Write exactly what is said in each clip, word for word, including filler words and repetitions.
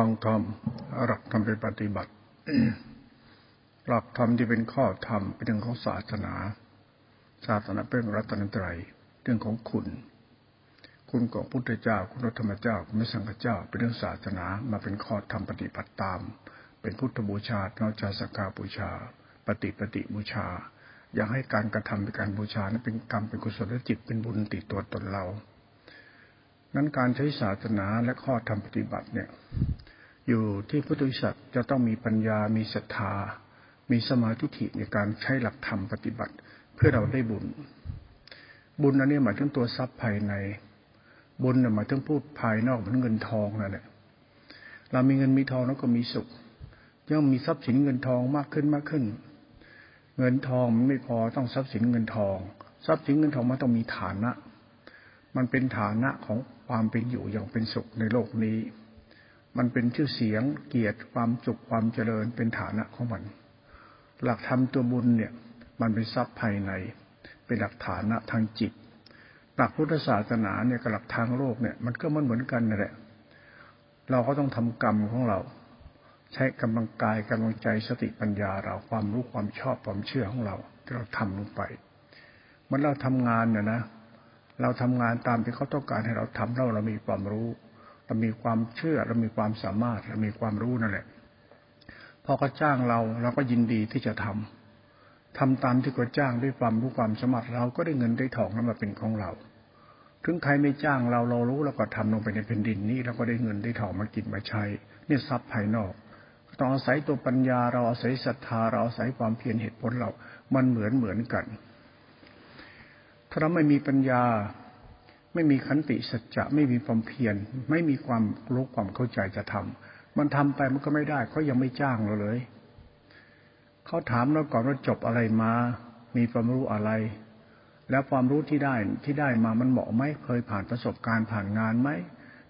ฟังธรรมหลักธรรมไปปฏิบัติ หลักธรรมที่เป็นข้อธรรมเป็นเรื่องของศาสนาศาสนาเป็นรัตนตรัยเรื่องของคุณคุณของพุทธเจ้าคุณธรรมเจ้าคุณสังฆเจ้าเป็นเรื่องศาสนามาเป็นข้อธรรมปฏิบัติตามเป็นพุทธบูชาเราจะสักการบูชาปฏิปฏิบูชาอยากให้การกระทำเป็นการบูชานั้นเป็นกรรมเป็นกุศลจิตเป็นบุญติดตัวตนเรานั้นการใช้ศาสนาและข้อธรรมปฏิบัติเนี่ยอยู่ที่พุทธบริษัทจะต้องมีปัญญามีศรัทธามีสมาธิถิในการใช้หลักธรรมปฏิบัติเพื่อเราได้บุญบุญอันนี้หมายถึงตัวทรัพย์ภายในบุญหมายถึงพูดภายนอกเหมือนเงินทองนั่นแหละเรามีเงินมีทองแล้วก็มีสุขย่อมมีทรัพย์สินเงินทองมากขึ้นมากขึ้นเงินทองมันไม่พอต้องทรัพย์สินเงินทองทรัพย์สินเงินทองมันต้องมีฐานะมันเป็นฐานะของความเป็นอยู่อย่างเป็นสุขในโลกนี้มันเป็นชื่อเสียงเกียรติความสุขความเจริญเป็นฐานะของมันหลักธรรมตัวบุญเนี่ยมันเป็นทรัพย์ภายในเป็นหลักฐานะทางจิตหลักพุทธศาสนาเนี่ยกับหลักทางโลกเนี่ยมันก็มันเหมือนกันนั่นแหละเราก็ต้องทำกรรมของเราใช้กำลังกายกำลังใจสติปัญญาเราความรู้ความชอบความเชื่อของเราที่เราทำลงไปเมื่อเราทำงานเนี่ยนะเราทำงานตามที่เขาต้องการให้เราทำเราเรามีความรู้เรามีความเชื่อเรามีความสามารถเรามีความรู้นั่นแหละพอเขาจ้างเราเราก็ยินดีที่จะทำทำตามที่เขาจ้างด้วยความรู้ความสามารถเราก็ได้เงินได้ทองนั้นมาเป็นของเราถึงใครไม่จ้างเราเรารู้เราก็ทำลงไปในแผ่นดินนี้เราก็ได้เงินได้ทองมากินมาใช้เนี่ยทรัพย์ภายนอกต้องอาศัยตัวปัญญาเราอาศัยศรัทธาเราอาศัยความเพียรเหตุผลเรามันเหมือนเหมือนกันถ้าเราไม่มีปัญญาไม่มีขันติสัจจะไม่มีความเพียรไม่มีความรู้ความเข้าใจจะทำมันทำไปมันก็ไม่ได้เขายังไม่จ้างเราเลยเขาถามเราก่อนว่าจบอะไรมามีความรู้อะไรแล้วความรู้ที่ได้ที่ได้มามันเหมาะไหมเคยผ่านประสบการณ์ผ่านงานไหม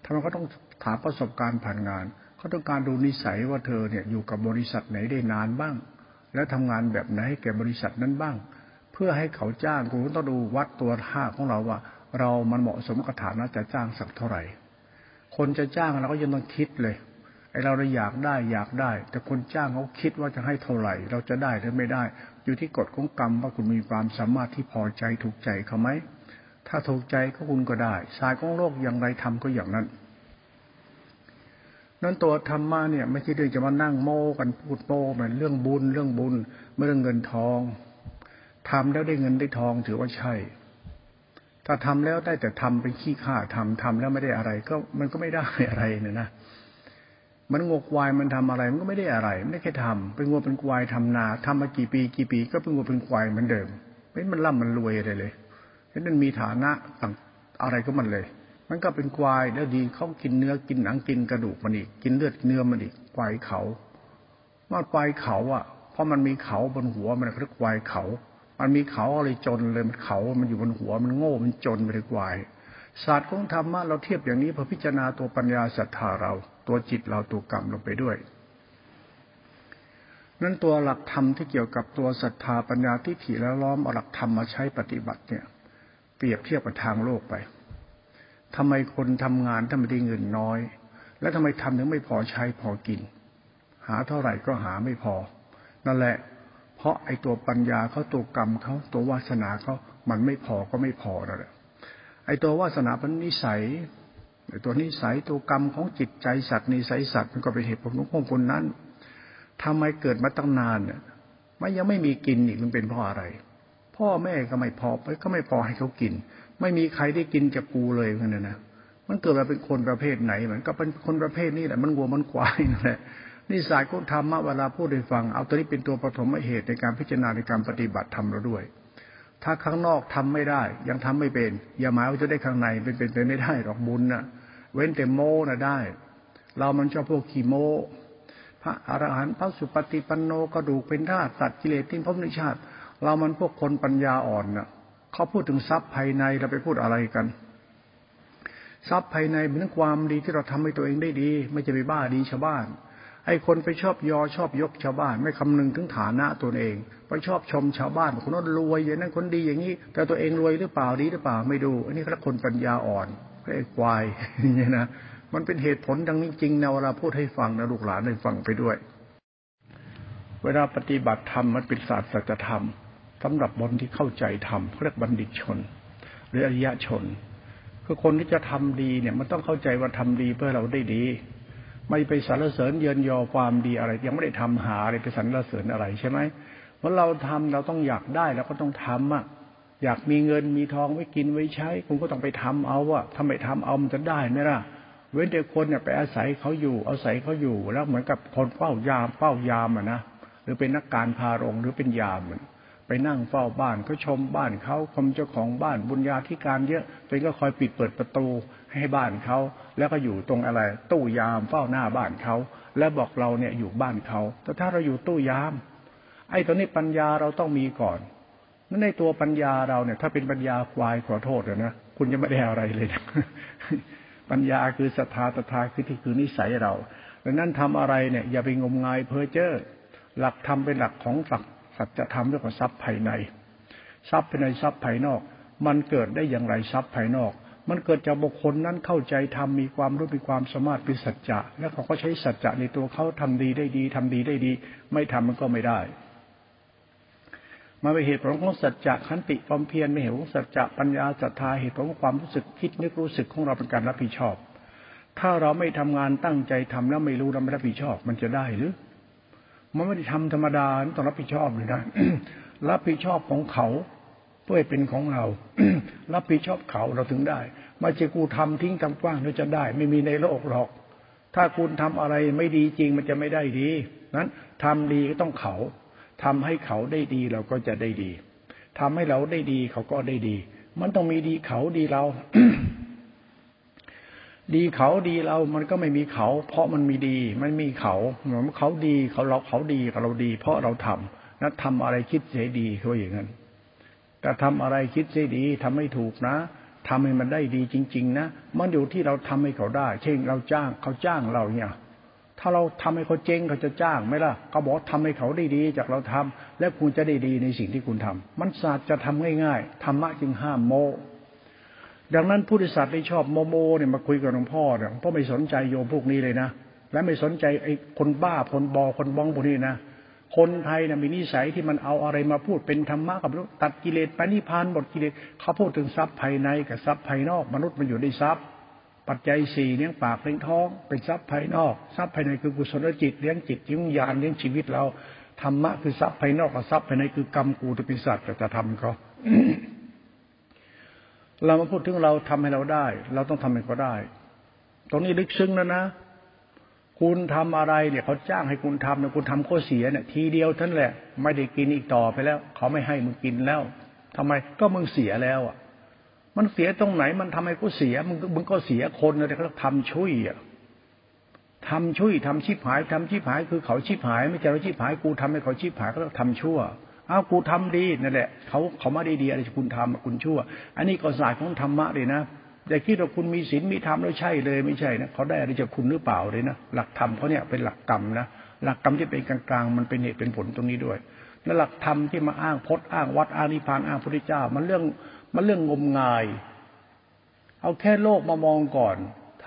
ถ้ามันก็ต้องถามประสบการณ์ผ่านงานเขาต้องการดูนิสัยว่าเธอเนี่ยอยู่กับบริษัทไหนได้นานบ้างแล้วทำงานแบบไหนให้แก่บริษัทนั้นบ้างเพื่อให้เขาจ้างคุณต้องดูวัดตัวค่าของเราว่าเรามันเหมาะสมกับฐานะจะจ้างสักเท่าไหร่คนจะจ้างเราก็ยังต้องคิดเลยไอเราเราอยากได้อยากได้แต่คนจ้างเขาคิดว่าจะให้เท่าไหร่เราจะได้หรือไม่ได้อยู่ที่กฎของกรรมว่าคุณมีความสามารถที่พอใจถูกใจเขาไหมถ้าถูกใจก็คุณก็ได้สายของโลกอย่างไรทำก็อย่างนั้นนั้นตัวธรรมะเนี่ยไม่ใช่เรื่องจะมานั่งโม้กันพูดโม้มันเรื่องบุญเรื่องบุญไม่เรื่องเงินทองทำแล้วได้เงินได้ทองถือว่าใช่ถ้าทำแล้วได้แต่ทำเป็นขี้ข้าทำทำแล้วไม่ได้อะไรก็มันก็ไม่ได้อะไรเนี่ยนะมันงวกวายมันทำอะไรมันก็ไม่ได้อะไรไม่ได้แค่ทำเป็นงวเป็นควายทำนาทำมากี่ปีกี่ปีก็เป็นงวเป็นควายเหมือนเดิมไม่มันร่ำมันรวยอะไรเลยเพราะนั่นมีฐานะต่างอะไรก็มันเลยมันก็เป็นควายแล้วดีเขากินเนื้อกินหนังกินกระดูกมันอีกกินเลือดเนื้อมันอีกควายเขาว่าควายเขาอ่ะเพราะมันมีเขาบนหัวมันเรียกควายเขามันมีเขาอะไรจนเลยมันเขามันอยู่บนหัวมันโง่มันจนไปเลยควายศาสตร์ของธรรมะเราเทียบอย่างนี้พอพิจารณาตัวปัญญาศรัทธาเราตัวจิตเราตัวกรรมลงไปด้วยนั้นตัวหลักธรรมที่เกี่ยวกับตัวศรัทธาปัญญาทิฏฐิแล้วล้อมเอาหลักธรรมมาใช้ปฏิบัติเนี่ยเปรียบเทียบกับทางโลกไปทำไมคนทำงานทำไมได้เงินน้อยและทำไมทำถึงไม่พอใช้พอกินหาเท่าไหร่ก็หาไม่พอนั่นแหละเพราะไอ้ตัวปัญญาเขาตัวกรรมเขาตัววาสนาเขามันไม่พอก็ไม่พอนั่นแหละไอ้ตัววาสนาเป็นนิสัยไอ้ตัวนิสัยตัวกรรมของจิตใจสัตว์นิสัยสัตว์มันก็เป็นเหตุผลของคนนั้นทำไมเกิดมาตั้งนานเนี่ยไม่ยังไม่มีกินอีกมันเป็นเพราะอะไรพ่อแม่ก็ไม่พอไปก็ไม่พอให้เขากินไม่มีใครได้กินจากกูเลยเงี้ยนะมันเกิดมาเป็นคนประเภทไหนมันก็เป็นคนประเภทนี้แหละมันวัวมันควายนั่นแหละนิสัยของธรรมะเวลาพูดให้ฟังเอาตัวนี้เป็นตัวปฐมเหตุในการพิจารณาในการปฏิบัติธรรมเราด้วยถ้าข้างนอกทำไม่ได้ยังทำไม่เป็นอย่าหมายว่าจะได้ข้างในเป็นเป็นไปไม่ได้หรอกบุญนะเว้นแต่โม้นะได้เรามันชอบพวกขี้โม้พระอรหันต์พระสุปฏิปันโนกระดูกเป็นธาตุตัดกิเลสทิ้งภพนิชาติเรามันพวกคนปัญญาอ่อนน่ะเขาพูดถึงทรัพย์ภายในเราไปพูดอะไรกันทรัพย์ภายในเป็นความดีที่เราทำให้ตัวเองได้ดีไม่จะไปบ้าดีชาวบ้านไอ้คนไปชอบยอชอบยกชาวบ้านไม่คำนึงถึงฐานะตัวเองไปชอบชมชาวบ้านคนนั้นรวยอย่างนั้นคนดีอย่างนี้แต่ตัวเองรวยหรือเปล่าดีหรือเปล่าไม่ดูอันนี้คือคนปัญญาอ่อนไอ้ควายเนี่ยนะ มันเป็นเหตุผลดังนี้จริงนะเวลาพูดให้ฟังนะลูกหลานได้ฟังไปด้วยเวลาปฏิบัติธรรมมันเป็นศาสตร์สัจธรรมสำหรับคนที่เข้าใจธรรมเรียกบัณฑิตชนหรืออริยชนคือคนที่จะทำดีเนี่ยมันต้องเข้าใจว่าทำดีเพื่อเราได้ดีไม่ไปสรรเสริญเยินยอความดีอะไรยังไม่ได้ทำหาอะไรไปสรรเสริญอะไรใช่ไหมเมื่อเราทำเราต้องอยากได้แล้วก็ต้องทำอ่ะอยากมีเงินมีทองไว้กินไว้ใช้คุณก็ต้องไปทำเอาอ่ะทำไมทำเอามันจะได้ไหมล่ะเว้นแต่คนเนี่ยไปอาศัยเขาอยู่อาศัยเขาอยู่แล้วเหมือนกับคนเฝ้ายามเฝ้ายามอ่ะนะหรือเป็นนักการพาโรงหรือเป็นยามไปนั่งเฝ้าบ้านเขาชมบ้านเขาชมเจ้าของบ้านบุญญาธิการเยอะตัวเองก็คอยปิดเปิดประตูให้บ้านเขาแล้วก็อยู่ตรงอะไรตู้ยามเฝ้าหน้าบ้านเขาแล้วบอกเราเนี่ยอยู่บ้านเขาแต่ถ้าเราอยู่ตู้ยามไอ้ตัวนี้ปัญญาเราต้องมีก่อนนั่นในตัวปัญญาเราเนี่ยถ้าเป็นปัญญาควายขอโทษเลยนะคุณจะไม่ได้อะไรเลยนะปัญญาคือศรัทธาตถาคือที่คือนิสัยเราดังนั้นทำอะไรเนี่ยอย่าไปงมงายเพ้อเจ้อหลักธรรมเป็นหลักของศักดิ์สัจธรรมเรื่องของทรัพย์ภายในทรัพย์ภายในทรัพย์ภายนอกมันเกิดได้อย่างไรทรัพย์ภายนอกมันเกิดจากบุคคลนั้นเข้าใจธรรมมีความรู้มีความสามารถเป็นสัจจะและเขาก็ใช้สัจจะในตัวเขาทำดีได้ดีทำดีได้ดีไม่ทำมันก็ไม่ได้มาเป็นเหตุผลของสัจจะขันติความเพียรเป็นเหตุของสัจจะปัญญาศรัทธาเหตุผลของความรู้สึกคิดนึกรู้สึกของเราเป็นการรับผิดชอบถ้าเราไม่ทำงานตั้งใจทำแล้วไม่รู้เราไม่รับผิดชอบมันจะได้หรือมันไม่ได้ทำธรรมดาต้องรับผิดชอบเลยนะ รับผิดชอบของเขาเพื่อเป็นของเรา รับผิดชอบเขาเราถึงได้ไม่ใช่กูทำทิ้งทำกว้างแล้วจะได้ไม่มีในโลกหรอกถ้าคุณทำอะไรไม่ดีจริงมันจะไม่ได้ดีนั้นทำดีก็ต้องเขาทำให้เขาได้ดีเราก็จะได้ดีทำให้เราได้ดีเขาก็ได้ดีมันต้องมีดีเขาดีเรา ดีเขาดีเรามันก็ไม่มีเขาเพราะมันมีดีมันมีเขาเหมือนเขาดีเขาเราเขาดีกับเราดีเพราะเราทำนั้นทำอะไรคิดเสียดีเขาอย่างนั้นแต่ทำอะไรคิดเสียดีทำให้ถูกนะทำให้มันได้ดีจริงๆนะมันอยู่ที่เราทำให้เขาได้เช่นเราจ้างเขาจ้างเราเนี่ยถ้าเราทำให้เขาเจ๊งเขาจะจ้างไหมล่ะเขาบอกทำให้เขาได้ดีจากเราทำและคุณจะได้ดีในสิ่งที่คุณทำมันศาสตร์จะทำง่ายๆธรรมะจึงห้ามโมดังนั้นผู้ที่ศาสตร์ไม่ชอบโมโมเนี่ยมาคุยกับหลวงพ่อเนี่ยเพราะไม่สนใจโยมพวกนี้เลยนะและไม่สนใจไอ้คนบ้าคนบอคนบ้องพวกนี้นะคนไทยเนี่ยมีนิสัยที่มันเอาอะไรมาพูดเป็นธรรมะกับมนุษย์ตัดกิเลสไปนิพพานหมดกิเลสเขาพูดถึงทรัพย์ภายในกับทรัพย์ภายนอกมนุษย์มันอยู่ในทรัพย์ปัจจัยสี่เลี้ยงปากเลี้ยงท้องเป็นทรัพย์ภายนอกทรัพย์ภายในคือกุศลจิตเลี้ยงจิตเลี้ยงญาณเลี้ยงชีวิตเราธรรมะคือทรัพย์ภายนอกกับทรัพย์ภายในคือกรรมกูจะเป็นสัตว์จะทำเขา เรามาพูดถึงเราทำให้เราได้เราต้องทำให้เขาได้ตรงนี้ลึกซึ้งแล้วนะคุณทำอะไรเนี่ยเขาจ้างให้คุณทำเนี่ยคุณทำข้อเสียเนี่ยทีเดียวท่านแหละไม่ได้กินอีกต่อไปแล้วเขาไม่ให้มึงกินแล้วทำไมก็มึงเสียแล้วอ่ะมันเสียตรงไหนมันทำให้กูเสียมึงมึงก็เสียคนอะไรก็ทำช่วยอ่ะทำช่วยทำชีพหายทำชีพหายคือเขาชีพหายไม่ใช่เราชีพหายกูทำให้เขาชีพหายก็ต้องทำชั่วอ้าวกูทำดีนั่นแหละเขาเขาไม่ได้ดีอะไรคุณทำคุณชั่วอันนี้ก็ศาสตร์ของธรรมะเลยนะอย่าคิดว่าคุณมีศีลมีธรรมแล้วใช่เลยไม่ใช่นะเขาได้อะไรจากคุณหรือเปล่าเลยนะหลักธรรมเขาเนี่ยเป็นหลักกรรมนะหลักกรรมที่เป็นกลางๆมันเป็นเหตุเป็นผลตรงนี้ด้วยและหลักธรรมที่มาอ้างพจน์อ้างวัดอ้างนิพพานอ้างพระพุทธเจ้ามันเรื่องมันเรื่องงมงายเอาแค่โลกมามองก่อน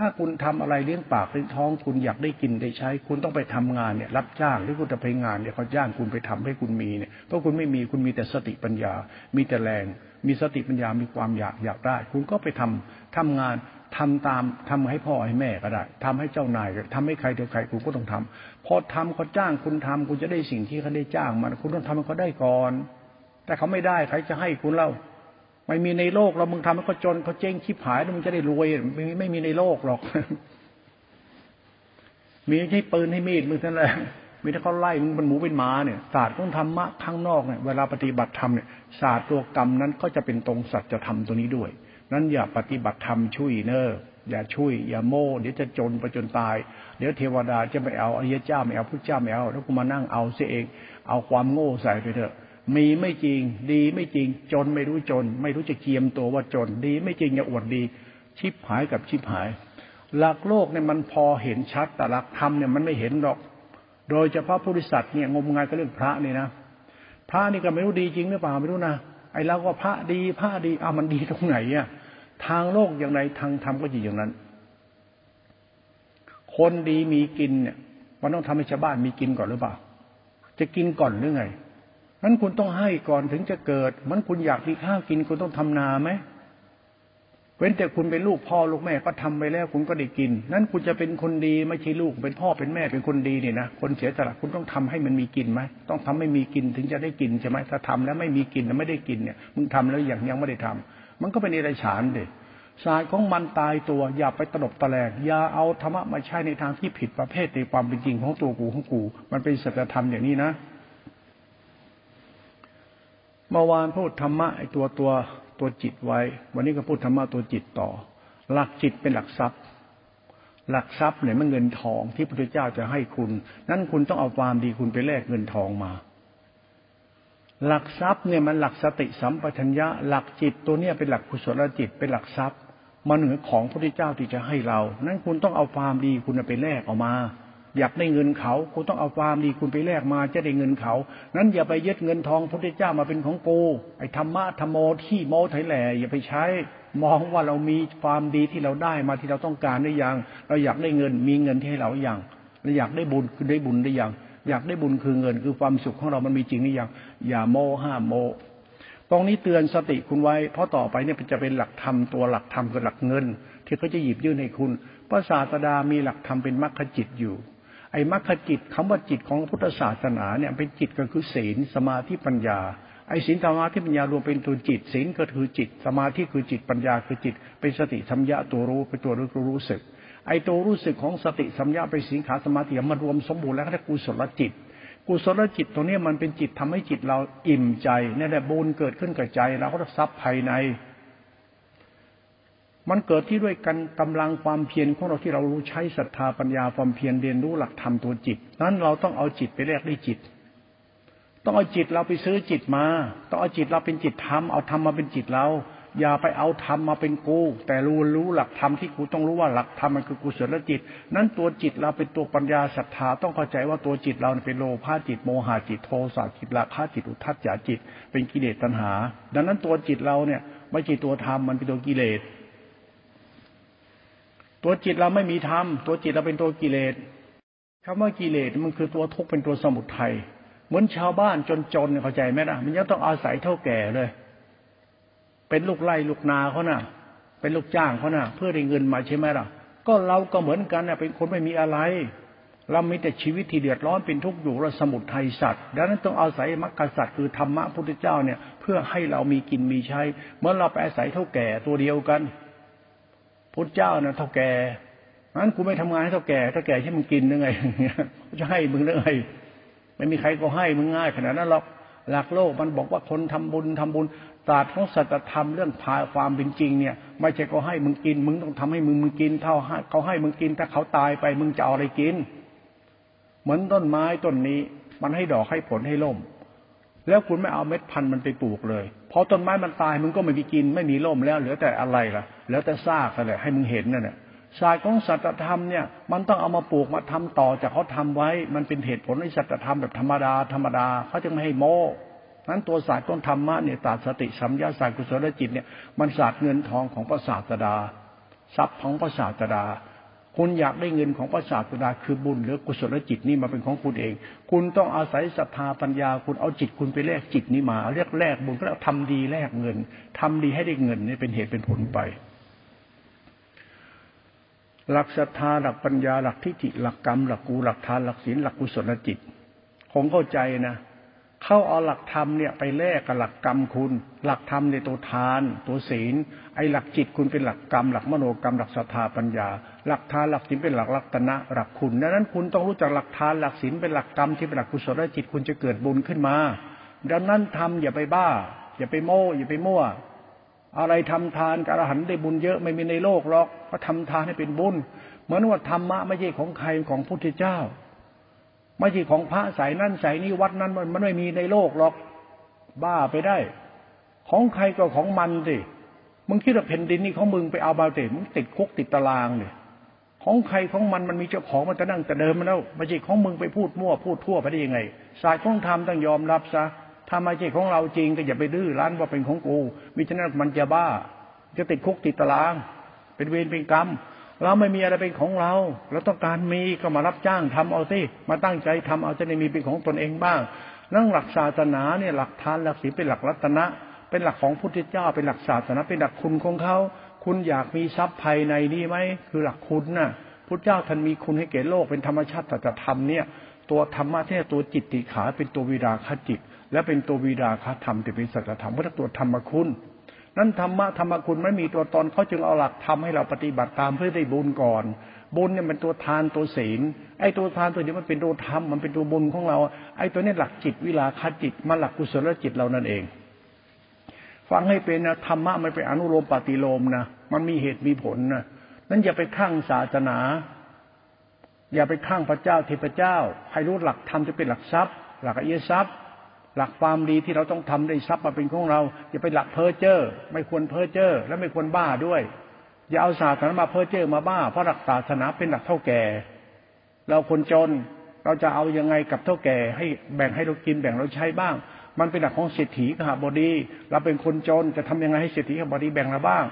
ถ้าคุณทำอะไรเลี้ยงปากเลี้ยงท้องคุณอยากได้กินได้ใช้คุณต้องไปทำงานเนี่ยรับจ้างหรือคุณจะไปงานเนี่ยเขาจ้างคุณไปทำให้คุณมีเนี่ยเพราะคุณไม่มีคุณมีแต่สติปัญญามีแต่แรงมีสติปัญญามีความอยากอยากได้คุณก็ไปทำทำงานทำตามทำให้พ่อให้แม่ก็ได้ทำให้เจ้านายก็ทำให้ใครเดียวใครคุณก็ต้องทำพอทำเขาจ้างคุณทำคุณจะได้สิ่งที่เขาได้จ้างมาคุณต้องทำให้เขาได้ก่อนแต่เขาไม่ได้ใครจะให้คุณเล่าไม่มีในโลกเรามึงทำให้เขาจนเขาเจ๊งชิบหายแล้วมึงจะได้รวยไม่ไม่มีในโลกหรอกมีใช้ปืนให้มีดมึงนั่นแหละมีถ้าเขาไล่มึงเป็นหมูเป็นหมาเนี่ยศาสตร์ของธรรมะข้างนอกเนี่ยเวลาปฏิบัติธรรมเนี่ยศาสตร์ตัวกรรมนั้นก็จะเป็นตรงสัจธรรมตัวนี้ด้วยนั้นอย่าปฏิบัติธรรมช่วยเนออย่าช่วยอย่าโม่เดี๋ยวจะจนไปจนตายเดี๋ยวเทวดาจะไม่เอาอริยเจ้าไม่เอาพุทธเจ้าไม่เอาแล้วกูมานั่งเอาเสียเองเอาความโง่ใส่ไปเถอะมีไม่จริงดีไม่จริงจนไม่รู้จนไม่รู้จะเกียมตัวว่าจนดีไม่จริงอย่าอวดดีชิบหายกับชิบหายหลักโลกเนี่ยมันพอเห็นชัดแต่หลักธรรมเนี่ยมันไม่เห็นหรอกโดยเฉพาะผู้ปฏิบัติเนี่ยงมงายกับเรื่องพระนี่นะพระนี่ก็ไม่รู้ดีจริงหรือเปล่าไม่รู้นะไอ้เราก็พระดีพระดีอ้าวมันดีตรงไหนอ่ะทางโลกอย่างไรทางธรรมก็ดีอย่างนั้น คนดีมีกินเนี่ยมันต้องทำให้ชาวบ้านมีกินก่อนหรือเปล่าจะกินก่อนหรือไงงั้นคุณต้องให้ก่อนถึงจะเกิดมันคุณอยากที่ข้าวกินคุณต้องทำนาไหมเว้นแต่คุณเป็นลูกพ่อลูกแม่ก็ทำไปแล้วคุณก็ได้กินนั้นคุณจะเป็นคนดีไม่ใช่ลูกเป็นพ่อเป็นแม่เป็นคนดีเนี่ยนะคนเสียสละคุณต้องทำให้มันมีกินไหมต้องทำให้มีกินถึงจะได้กินใช่ไหมถ้าทำแล้วไม่มีกินแล้วไม่ได้กินเนี่ยมึงทำแล้วอย่างยังไม่ได้ทำมันก็เป็นเดรัจฉานเด็กสายของมันตายตัวอย่าไปตลบตะแลงอย่าเอาธรรมะมาใช้ในทางที่ผิดประเภทในความเป็นจริงของตัวกูของกูมันเป็นสัจธรรมอย่างนี้นะเมื่อวานพูดธรรมะไอ้ตัวตัวตัวจิตไว้วันนี้ก็พูดธรรมะตัวจิตต่อหลักจิตเป็นหลักทรัพย์หลักทรัพย์เนี่ยมันเงินทองที่พระพุทธเจ้าจะให้คุณนั้นคุณต้องเอาความดีคุณไปแลกเงินทองมาหลักทรัพย์เนี่ยมันหลักสติสัมปชัญญะหลักจิตตัวเนี้ยเป็นหลักกุศลจิตเป็นหลักทรัพย์มันเหนือของพระพุทธเจ้าที่จะให้เรานั้นคุณต้องเอาความดีคุณไปแลกออกมาอยากได้เงินเขาคุณต้องเอาความดีคุณไปแลกมาจะได้เงินเขานั้นอย่าไปยึดเงินทองพระพุทธเจ้ามาเป็นของกูไอ้ธรรมะธรรมโอที่โมไถแหล่อย่าไปใช้มองว่าเรามีความดีที่เราได้มาที่เราต้องการหรือยังเราอยากได้เงินมีเงินที่ให้เราอย่างเราอยากได้บุญคือได้บุญหรือยังอยากได้บุญคือเงินคือความสุขของเรามันมีจริงหรือยังอย่าโมห้าโมตรงนี้เตือนสติคุณไว้เพราะต่อไปเนี่ยจะเป็นหลักธรรมตัวหลักธรรมคือหลักเงินที่เขาจะหยิบยื่นให้คุณพระศาสดามีหลักธรรมเป็นมรรคจิตอยู่ไอ้มรรคจิตคำว่าจิตของพุทธศาสนาเนี่ยเป็นจิตก็คือศีลสมาธิปัญญาไอ้ศีลสมาธิปัญญารวมเป็นตัวจิตศีลก็คือจิตสมาธิคือจิตปัญญาคือจิตเป็นสติสัมยะตัวรู้เป็นตัวรู้รู้สึกไอ้ตัวรู้สึกของสติสัมยะเป็นสิงขาสมาธิมันรวมสมบูรณ์แล้วก็กุศลจิตกุศลจิตตรงนี้มันเป็นจิตทำให้จิตเราอิ่มใจนี่แหละบุญเกิดขึ้นกับใจเราก็รับทรัพย์ภายในมันเกิดที่ด้วยกันกำลังความเพียรของเราที่เรารู้ใช้ศรัทธาปัญญาความเพียรเรียนรู้หลักธรรมตัวจิตนั้นเราต้องเอาจิตไปแลกด้วยจิตต้องเอาจิตเราไปซื้อจิตมาต้องเอาจิตเราเป็นจิตธรรมเอาธรรมมาเป็นจิตเราอย่าไปเอาธรรมมาเป็นกูแต่รู้รู้หลักธรรมที่กูต้องรู้ว่าหลักธรรมมันคือกุศลจิตนั้นตัวจิตเราเป็นตัวปัญญาศรัทธาต้องเข้าใจว่าตัวจิตเราเป็นโลภะจิตโมหะจิตโทสะจิตราคะจิตอุทธัจจะจิตเป็นกิเลสตัณหาดังนั้นตัวจิตเราเนี่ยไม่ใช่ตัวธรรมมันเป็นตัวกิเลสตัวจิตเราไม่มีธรรมตัวจิตเราเป็นตัวกิเลสคำว่ากิเลสมันคือตัวทุกข์เป็นตัวสมุทัยเหมือนชาวบ้านจนๆเข้าใจไหมนะมันยังต้องอาศัยเท่าแก่เลยเป็นลูกไล่ลูกนาเขาน่ะเป็นลูกจ้างเขาน่ะเพื่อได้เงินมาใช่ไหมล่ะก็เราก็เหมือนกันน่ะเป็นคนไม่มีอะไรเรามีแต่ชีวิตที่เดือดร้อนเป็นทุกข์อยู่เราสมุทัยสัตว์ดังนั้นต้องอาศัยมรรคสัตว์คือธรรมะพุทธเจ้าเนี่ยเพื่อให้เรามีกินมีใช้เมื่อเราไปอาศัยเท่าแก่ตัวเดียวกันพุทธเจ้าน่ะเท่าแก่งั้นกูไม่ทำงานให้เท่าแก่เท่าแก่ให้มึงกินยังไงจะให้มึงยังไงไม่มีใครก็ให้มึงง่ายขนาดนั้นหรอกหลักโลกมันบอกว่าคนทำบุญทำบุญศาสตร์ของสัจธรรมเรื่องพาความเป็นจริงเนี่ยไม่ใช่เขาให้มึงกินมึงต้องทำให้มึงมึงกินเท่าเขาให้มึงกินถ้าเขาตายไปมึงจะเอาอะไรกินเหมือนต้นไม้ต้นนี้มันให้ดอกให้ผลให้ร่มแล้วคุณไม่เอาเม็ดพันธุ์มันไปปลูกเลยพอต้นไม้มันตายมึงก็ไม่มีกินไม่มีร่มแล้วเหลือแต่อะไรล่ะเหลือแต่ซากนั่นแหละให้มึงเห็นนั่นแหละศาสตร์ของสัจธรรมเนี่ยมันต้องเอามาปลูกมาทำต่อจากเขาทำไว้มันเป็นเหตุผลในสัจธรรมแบบธรรมดาธรรมดาเขาจึงไม่ให้โม้นั้นตัวศาสตร์ของธรรมะเนี่ยศาสตร์สติสัมยาศาสตร์กุศลจิตเนี่ยมันศาสตร์เงินทองของพระศาสดาทรัพย์ของพระศาสดาคุณอยากได้เงินของพระศาสดาคือบุญหรือกุศลจิตนี่มาเป็นของคุณเองคุณต้องอาศัยศรัทธาปัญญาคุณเอาจิตคุณไปแลกจิตนี้มาเรียกแลกบุญก็แล้วทำดีแลกเงินทำดีให้ได้เงินนี่เป็นเหตุเป็นผลไปหลักศรัทธาหลักปัญญาหลักทิฏฐิหลักกรรมหลักกูหลักทานหลักศีลหลักกุศลจิตคงเข้าใจนะเข้าเอาหลักธรรมเนี่ยไปแลกกับหลักกรรมคุณหลักธรรมในตัวทานตัวศีลไอ้หลักจิตคุณเป็นหลักกรรมหลักมโนกรรมหลักศรัทธาปัญญาหลักทานหลักศีลเป็นหลักรัตนะหลักคุณดังนั้นคุณต้องรู้จักหลักทานหลักศีลเป็นหลักกรรมที่เป็นหลักกุศลจิตคุณจะเกิดบุญขึ้นมาดังนั้นทำอย่าไปบ้าอย่าไปโม้อย่าไปมั่วอะไรทำทานกับอรหันต์ได้บุญเยอะไม่มีในโลกหรอกเพราะทำทานให้เป็นบุญเหมือนว่าธรรมะไม่ใช่ของใครของพระพุทธเจ้าไม่ใช่ของพระสายนั่นสายนี้วัดนั้นมันไม่มีในโลกหรอกบ้าไปได้ของใครก็ของมันสิมึงคิดว่าแผ่นดินนี่ของมึงไปเอาบาเตมึงติดคุกติดตารางเนี่ยของใครของมันมันมีเจ้าของมันจะนั่งจะเดิมมันแล้วไม่ใช่ของมึงไปพูดมั่วพูดทั่วไปได้ยังไงสายของธรรมต้องยอมรับซะถ้าไม่ใช่ของเราจริงก็อย่าไปดื้อรั้นว่าเป็นของกูมิฉะนั้นมันจะบ้าจะติดคุกติดตารางเป็นเวรเป็นกรรม เราไม่มีอะไรเป็นของเราเราต้องการมีก็มารับจ้างทำเอาสิมาตั้งใจทำเอาจะได้มีเป็นของตนเองบ้างนั่งหลักศาสนาเนี่ยหลักทานหลักศีลเป็นหลักรัตนะเป็นหลักของพุทธเจ้าเป็นหลักศาสนาเป็นหลักคุณของเขาคุณอยากมีทรัพย์ภายในนี่ไหมคือหลักคุณน่ะพุทธเจ้าท่านมีคุณให้แก่โลกเป็นธรรมชาติสัจธรรมเนี่ยตัวธรรมะแท้ตัวจิตติขาเป็นตัววิราคะจิตและเป็นตัววิราคะธรรมที่เป็นสัจธรรมเพราะตัวธรรมคุณนั้นธรรมะธรรมคุณไม่มีตัวตนเขาจึงเอาหลักธรรมให้เราปฏิบัติตามเพื่อได้บุญก่อนบุญเนี่ยมันตัวทานตัวศีลไอ้ตัวทานตัวนี้มันเป็นตัวธรรมมันเป็นตัวบุญของเราไอ้ตัวนี้หลักจิตวิราคะจิตมาหลักกุศลจิตเรานั่นเองฟังให้เป็นนะธรรมะมันเป็นอนุโลมปฏิโลมนะมันมีเหตุมีผลนะนั้นอย่าไปคลั่งศาสนาอย่าไปคลั่งพระเจ้าเทพเจ้าให้รู้หลักธรรมจะเป็นหลักทรัพย์หลักอริยทรัพย์หลักความดีที่เราต้องทำได้ทรัพย์มาเป็นของเราอย่าไปหลักเพ้อเจ้อไม่ควรเพ้อเจ้อและไม่ควรบ้าด้วยอย่าเอาศาสนามาเพ้อเจ้อมาบ้าเพราะหลักศาสนาเป็นหลักเท่าแก่เราคนจนเราจะเอายังไงกับเท่าแก่ให้แบ่งให้เรากินแบ่งเราใช้บ้างมันเป็นหลักของเศรษฐีขหบดีเราเป็นคนจนจะทำยังไงให้เศรษฐีขหบดีแบ่งเราบ้าง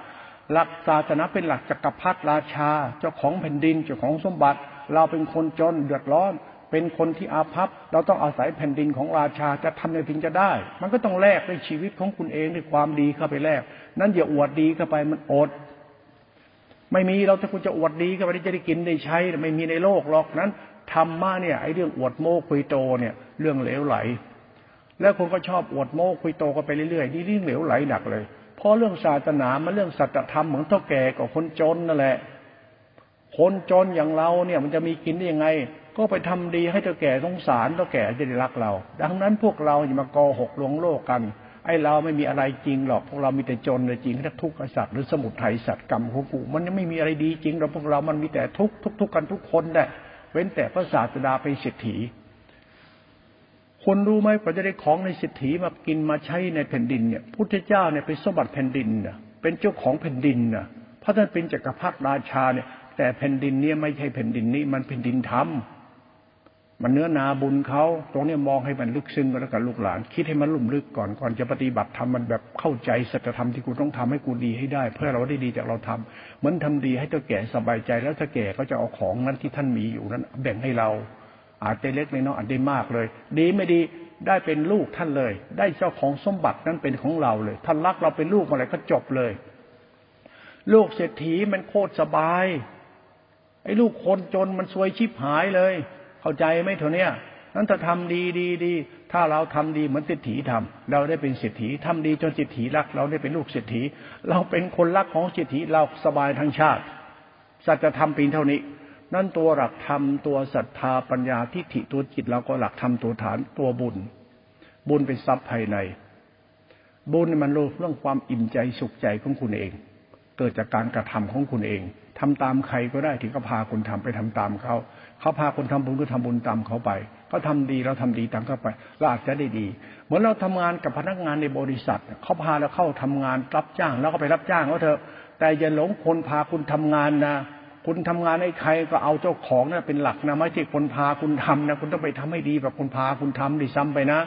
หลักศาสนาเป็นหลักจักรพรรดิราชาเจ้าของแผ่นดินเจ้าของสมบัติเราเป็นคนจนเดือดร้อนเป็นคนที่อาภัพเราต้องอาศัยแผ่นดินของราชาจะทำในพิงจะได้มันก็ต้องแลกด้วยชีวิตของคุณเองด้วยความดีเข้าไปแลกนั้นอย่าอวดดีเข้าไปมันอดไม่มีเราถ้าคุณจะอวดดีเข้าไปจะได้กินได้ใช้ไม่มีในโลกหรอกนั้นธรรมะเนี่ยไอ้เรื่องอวดโม้คุยโตเนี่ยเรื่องเหลวไหลแล้วคนก็ชอบอวดโม้คุยโตกันไปเรื่อยๆนี่เรื่องเหลวไหลหนักเลยเพราะเรื่องศาสนามันเรื่องสัจธรรมเหมือนเท่าแก่กับคนจนนั่นแหละคนจนอย่างเราเนี่ยมันจะมีกินได้ยังไงก็ไปทำดีให้เท่าแก่สงสารเท่าแก่จะได้รักเราดังนั้นพวกเราอย่ามาโกหกลวงโลกกันไอ้เราไม่มีอะไรจริงหรอกพวกเรามีแต่จนเลยจริงทั้งทุกข์สัตว์หรือสมุทัยสัตว์กรรมของกูมันยังไม่มีอะไรดีจริงเราพวกเรามันมีแต่ทุกข์ทุกข์กันทุกคนแหละเว้นแต่พระศาสดาเป็นเศรษฐีคนรู้ไหมกว่าจะได้ของในเศรษฐีมากินมาใช้ในแผ่นดินเนี่ยพุทธเจ้าเนี่ยเป็นสมบัติแผ่นดินนะเป็นเจ้าของแผ่นดินนะเพราะท่านเป็นจักรพรรดิราชาเนี่ยแต่แผ่นดินเนี่ยไม่ใช่แผ่นดินนี้มันแผ่นดินธรรมมันเนื้อนาบุญเขาตรงนี้มองให้มันลึกซึ้งแล้วกับลูกหลานคิดให้มันลุ่มลึกก่อนก่อนจะปฏิบัติทำมันแบบเข้าใจสัจธรรมที่กูต้องทำให้กูดีให้ได้เพื่อเราได้ดีจากเราทำเหมือนทำดีให้เจ้าแก่สบายใจแล้วเจ้าแก่ก็จะเอาของนั้นที่ท่านมีอยู่นั้นแบ่งให้เราอาจจะเล็กน้อยอาจจะมากเลยดีไม่ดีได้เป็นลูกท่านเลยได้เจ้าของสมบัตินั้นเป็นของเราเลยท่านรักเราเป็นลูกอะไรก็จบเลยลูกเศรษฐีมันโคตรสบายไอ้ลูกคนจนมันซวยชิบหายเลยเข้าใจไหมเถอะเนี่ยนั้นถ้าทำดีดีดีถ้าเราทำดีเหมือนเศรษฐีทำเราได้เป็นเศรษฐีทำดีจนเศรษฐีรักเราได้เป็นลูกเศรษฐีเราเป็นคนรักของเศรษฐีเราสบายทั้งชาติสัจธรรมปีนเท่านี้นั่นตัวหลักธรรมตัวศรัทธาปัญญาทิฏฐิตัวจิตเราก็หลักธรรมตัวฐานตัวบุญบุญเป็นทรัพย์ภายในบุญมันรู้เรื่องความอิ่มใจสุขใจของคุณเองเกิดจากการกระทำของคุณเองทำตามใครก็ได้ที่เขาพาคนทำไปทำตามเขาเขาพาคนทำบุญก็ทำบุญตามเขาไปเขาทำดีเราทำดีตามเขาไปเราอาจจะได้ดีเหมือนเราทำงานกับพนักงานในบริษัทเขาพาเราเข้าทำงานรับจ้างแล้วก็ไปรับจ้างเขาเถอะแต่อย่าหลงคนพาคุณทำงานนะคุณทำงานให้ใครก็เอาเจ้าของนะเป็นหลักนะไม่ใช่คนพาคุณทำนะคุณต้องไปทำให้ดีแบบคนพาคุณทำดิซ้ำไปนะ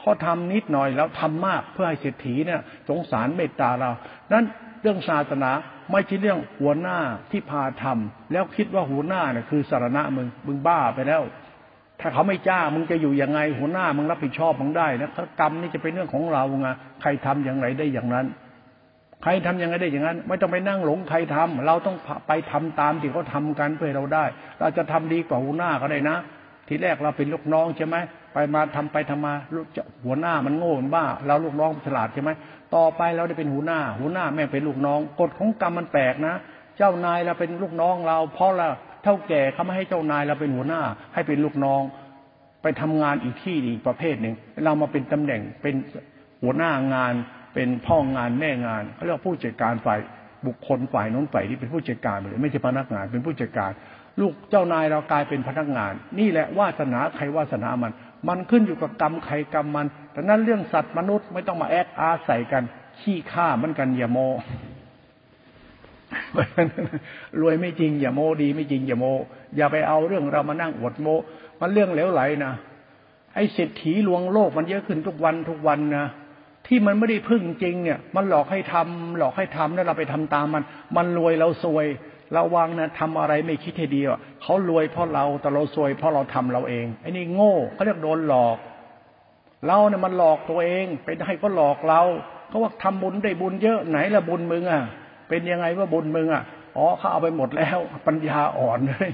เขาทำนิดหน่อยแล้วทำมากเพื่อให้เศรษฐีเนี่ยสงสารเมตตาเรานั้นเรื่องศาสนาไม่ใช่เรื่องหัวหน้าที่พาทำแล้วคิดว่าหัวหน้าเนี่ยคือสารณะมึงมึงบ้าไปแล้วถ้าเขาไม่จ้ามึงจะอยู่ยังไงหัวหน้ามึงรับผิดชอบมึงได้นะกรรมนี่จะเป็นเรื่องของเราไงใครทำอย่างไรได้อย่างนั้นใครทำยังไงได้อย่างนั้นไม่ต้องไปนั่งหลงใครทำเราต้องไปทำตามที่เขาทำกันเพื่อเราได้เราจะทำดีกว่าหัวหน้าก็ได้นะทีแรกเราเป็นลูกน้องใช่ไหมไปมาทำไปทำมาหัวหน้ามันโง่มันบ้าเราลูกน้องฉลาดใช่ไหมต่อไปเราได้เป็นหัวหน้าหัวหน้าแม่เป็นลูกน้องกฎของกรรมมันแปลกนะเจ้านายเราเป็นลูกน้องเราเพราะเราเท่าแก่เขาไม่ให้เจ้านายเราเป็นหัวหน้าให้เป็นลูกน้องไปทำงานอีกที่อีกประเภทหนึ่งเรามาเป็นตำแหน่งเป็นหัวหน้างานเป็นพ่องานแม่งานเขาเรียกผู้จัดการฝ่ายบุคคลฝ่ายน้องฝ่ายที่เป็นผู้จัดการเลยไม่ใช่พนักงานเป็นผู้จัดการลูกเจ้านายเรากลายเป็นพนักงานนี่แหละวาสนาใครวาสนามันมันขึ้นอยู่กับกรรมใครกรรมมันดังนั้นเรื่องสัตว์มนุษย์ไม่ต้องมาแอดอาใส่กันขี้ข้ามันกันอย่าโมรวยไม่จริงอย่าโมดีไม่จริงอย่าโมอย่าไปเอาเรื่องเรามานั่งอวดโมมันเรื่องเหลวไหลนะไอ้เศรษฐีลวงโลกมันเยอะขึ้นทุกวันทุกวันนะที่มันไม่ได้พึ่งจริงเนี่ยมันหลอกให้ทำหลอกให้ทำแล้วเราไปทำตามมันมันรวยเราซวย ระวังนะทำอะไรไม่คิดให้ดีอ่ะเขารวยเพราะเราแต่เราซวยเพราะเราทำเราเองไอ้นี่โง่เขาเรียกโดนหลอกเราเนี่ยมันหลอกตัวเองไปให้เขาหลอกเราเขาว่าทำบุญได้บุญเยอะไหนละบุญมึงอ่ะเป็นยังไงว่าบุญมึงอ่ะอ๋อเขาเอาไปหมดแล้วปัญญาอ่อนเลย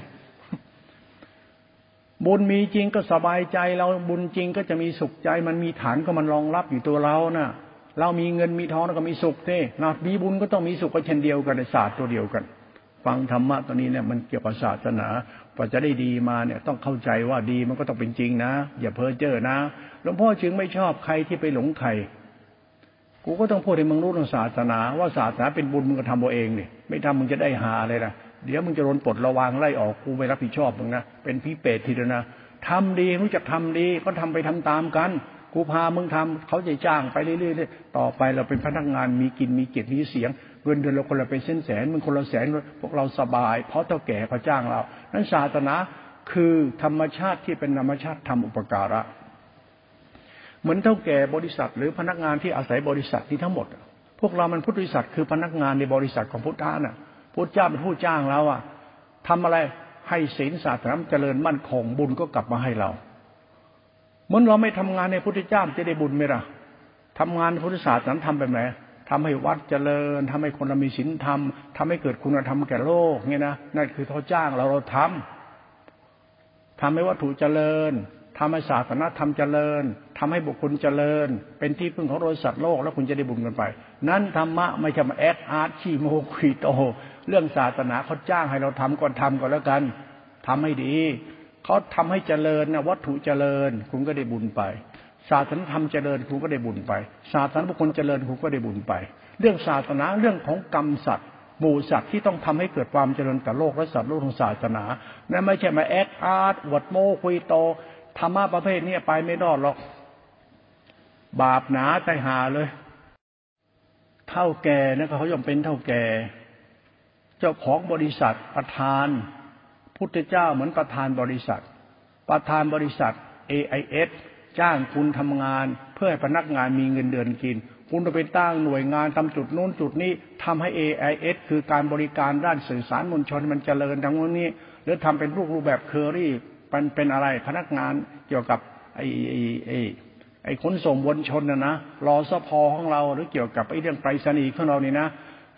บุญมีจริงก็สบายใจเราบุญจริงก็จะมีสุขใจมันมีฐานก็มันรองรับอยู่ตัวเราน่ะเรามีเงินมีทองแล้วก็มีสุขที่เรามีบุญก็ต้องมีสุขก็เช่นเดียวกันในศาสตร์ตัวเดียวกันฟังธรรมะตัวนี้เนี่ยมันเกี่ยวกับศาสนากว่าจะได้ดีมาเนี่ยต้องเข้าใจว่าดีมันก็ต้องเป็นจริงนะอย่าเพ้อเจ้อนะหลวงพ่อจึงไม่ชอบใครที่ไปหลงใครกูก็ต้องพูดให้มึงรู้เรื่องศาสนาว่าศาสนาเป็นบุญมึงก็ทำตัวเองนี่ไม่ทำมึงจะได้หาอะไรนะเดี๋ยวมึงจะโดนปลดระวางไล่ออกกูไม่รับผิดชอบมึงนะเป็นพี่เปรตทีเดียวนะทำดีรู้จักทำดีก็ทำไปทำตามกันกูพามึงทำเขาจะจ้างไปเรื่อยๆต่อไปเราเป็นพนักงานมีกินมีเกียรติมีเสียงเงินเดือนเราคนละเป็นแสนๆมึงคนละแสนพวกเราสบายเพราะเท่าแก่เขาจ้างเรานั้นศาสนาคือธรรมชาติที่เป็นธรรมชาติทำอุปการะเหมือนเท่าแก่บริษัทหรือพนักงานที่อาศัยบริษัทนี้ทั้งหมดพวกเรามันพุทธบริษัทคือพนักงานในบริษัทของพุทธะน่ะพุทธเจ้าเป็นผู้จ้างเราอ่ะทำอะไรให้ศีลศาสนาเจริญมั่นคงบุญก็กลับมาให้เราเหมือนเราไม่ทำงานในพุทธเจ้าจะได้บุญไหมล่ะทำงานพุทธศาสนาทำแบบไหนทำให้วัดเจริญทำให้คนเรามีศีลธรรมทำให้เกิดคุณธรรมแก่โลกเนี่ยนะนั่นคือเขาจ้างเราเราทำทำให้วัตถุเจริญทำให้ศาสนาธรรมเจริญทำให้บุคคลเจริญเป็นที่พึ่งของโลกสัตว์โลกแล้วคุณจะได้บุญกันไปนั้นธรรมะไม่ใช่มาแอคอาร์ตขี้โมคุยโตเรื่องศาสนาเขาจ้างให้เราทำก่อนทำก่อนแล้วกันทำให้ดีเขาทำให้เจริญนะวัตถุเจริญคุณก็ได้บุญไปศาสนาธรรมเจริญคุณก็ได้บุญไปศาสนาบุคคลเจริญคุณก็ได้บุญไปเรื่องศาสนาเรื่องของกรรมสัตว์หมู่สัตว์ที่ต้องทำให้เกิดความเจริญกับโลกและสัตว์โลกของศาสนานั่นไม่ใช่มาแอคอาร์ตอวดโมคุยโตธรรมะประเภทนี้ไปไม่รอดหรอกบาปหนาใจหาเลยเท่าแก่นะเขาย่อมเป็นเท่าแก่เจ้าของบริษัทประธานพุทธเจ้าเหมือนประธานบริษัทประธานบริษัท เอ ไอ เอส จ้างคุณทำงานเพื่อให้พนักงานมีเงินเดือนกินคุณจะไปตั้งหน่วยงานทำจุดโน้นจุดนี้ทำให้ เอ ไอ เอส คือการบริการด้านสื่อสารมวลชนมันเจริญดังนี้หรือทำเป็นรูปแบบเคอรี่มันเป็นอะไรพนักงานเกี่ยวกับไอ้ไอ้ไอ้ไอ้ขนส่งมวลชนนะนะรอสภอของเราหรือเกี่ยวกับไอ้เรื่องไปรษณีย์ของเรานี่นะ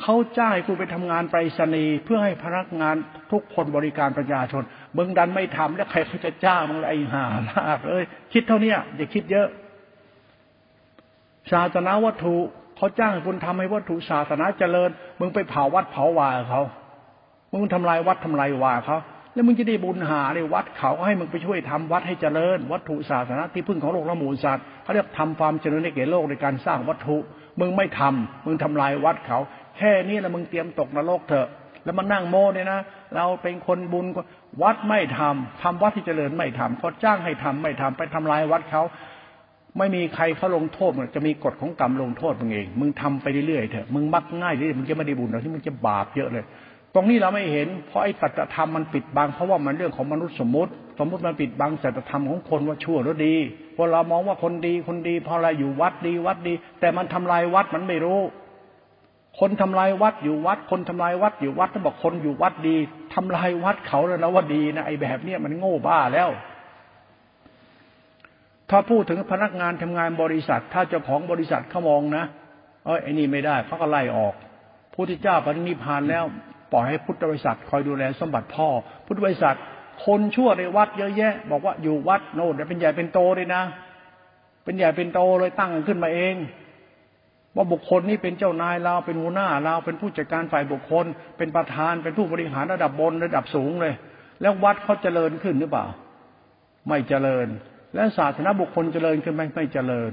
เขาจ้างให้คุณไปทำงานไปรษณีย์เพื่อให้พนักงานทุกคนบริการประชาชนมึงดันไม่ทำแล้วใครเขาจะจ้างมึงไอ้ห่าลากเอ้ยคิดเท่านี้อย่าคิดเยอะศาสนาวัตถุเขาจ้างให้คุณทำให้วัตถุศาสนาเจริญมึงไปเผาวัดเผาวาเขามึงทำลายวัดทำลายวาเขาแล้วมึงจะได้บุญหาในวัดเขาก็ให้มึงไปช่วยทำวัดให้เจริญวัตถุศาสนาที่พึ่งของโลกและหมู่สัตว์เขาเรียกทำความเจริญในเกศโลกในการสร้างวัตถุมึงไม่ทำมึงทำลายวัดเขาแค่นี้แล้วมึงเตรียมตกนรกเถอะแล้วมันนั่งโม้เนี่ยนะเราเป็นคนบุญวัดไม่ทำทำวัดที่เจริญไม่ทำเขาจ้างให้ทำไม่ทำไปทำลายวัดเขาไม่มีใครเขาลงโทษมึงจะมีกฎของกรรมลงโทษมึงเองมึงทำไปเรื่อยๆเถอะมึงมักง่ายเรื่อยๆมึงจะไม่ได้บุญแล้วที่มึงจะบาปเยอะเลยตรงนี้เราไม่เห็นเพราะไอ้สัจธรรมมันปิดบังเพราะว่ามันเรื่องของมนุษย์สมมติสมมติมันปิดบังสัจธรรมของคนว่าชั่วหรือดีพอเรามองว่าคนดีคนดีพอเราอยู่วัดดีวัดดีแต่มันทำลายวัดมันไม่รู้คนทำลายวัดอยู่วัดคนทำลายวัดอยู่วัดแล้วบอกคนอยู่วัดดีทำลายวัดเขาแล้วนะว่าดีนะไอ้แบบเนี้ยมันโง่บ้าแล้วถ้าพูดถึงพนักงานทำงานบริษัทถ้าเจ้าของบริษัทเขามองนะเอ้ยไอ้นี่ไม่ได้เขาก็ไล่ออกพุทธเจ้าปรินิพพานแล้วปล่อยให้พุทธบริษัทคอยดูแลสมบัติพ่อพุทธบริษัทคนชั่วในวัดเยอะแยะบอกว่าอยู่วัดโน่นเป็นใหญ่เป็นโตเลยนะเป็นใหญ่เป็นโตเลยตั้งขึ้นมาเองว่าบุคคลนี้เป็นเจ้านายเราเป็นหัวหน้าเราเป็นผู้จัดการฝ่ายบุคคลเป็นประธานเป็นผู้บริหารระดับบนระดับสูงเลยแล้ววัดเขาเจริญขึ้นหรือเปล่าไม่เจริญและศาสนาบุคคลเจริญขึ้นไหมไม่เจริญ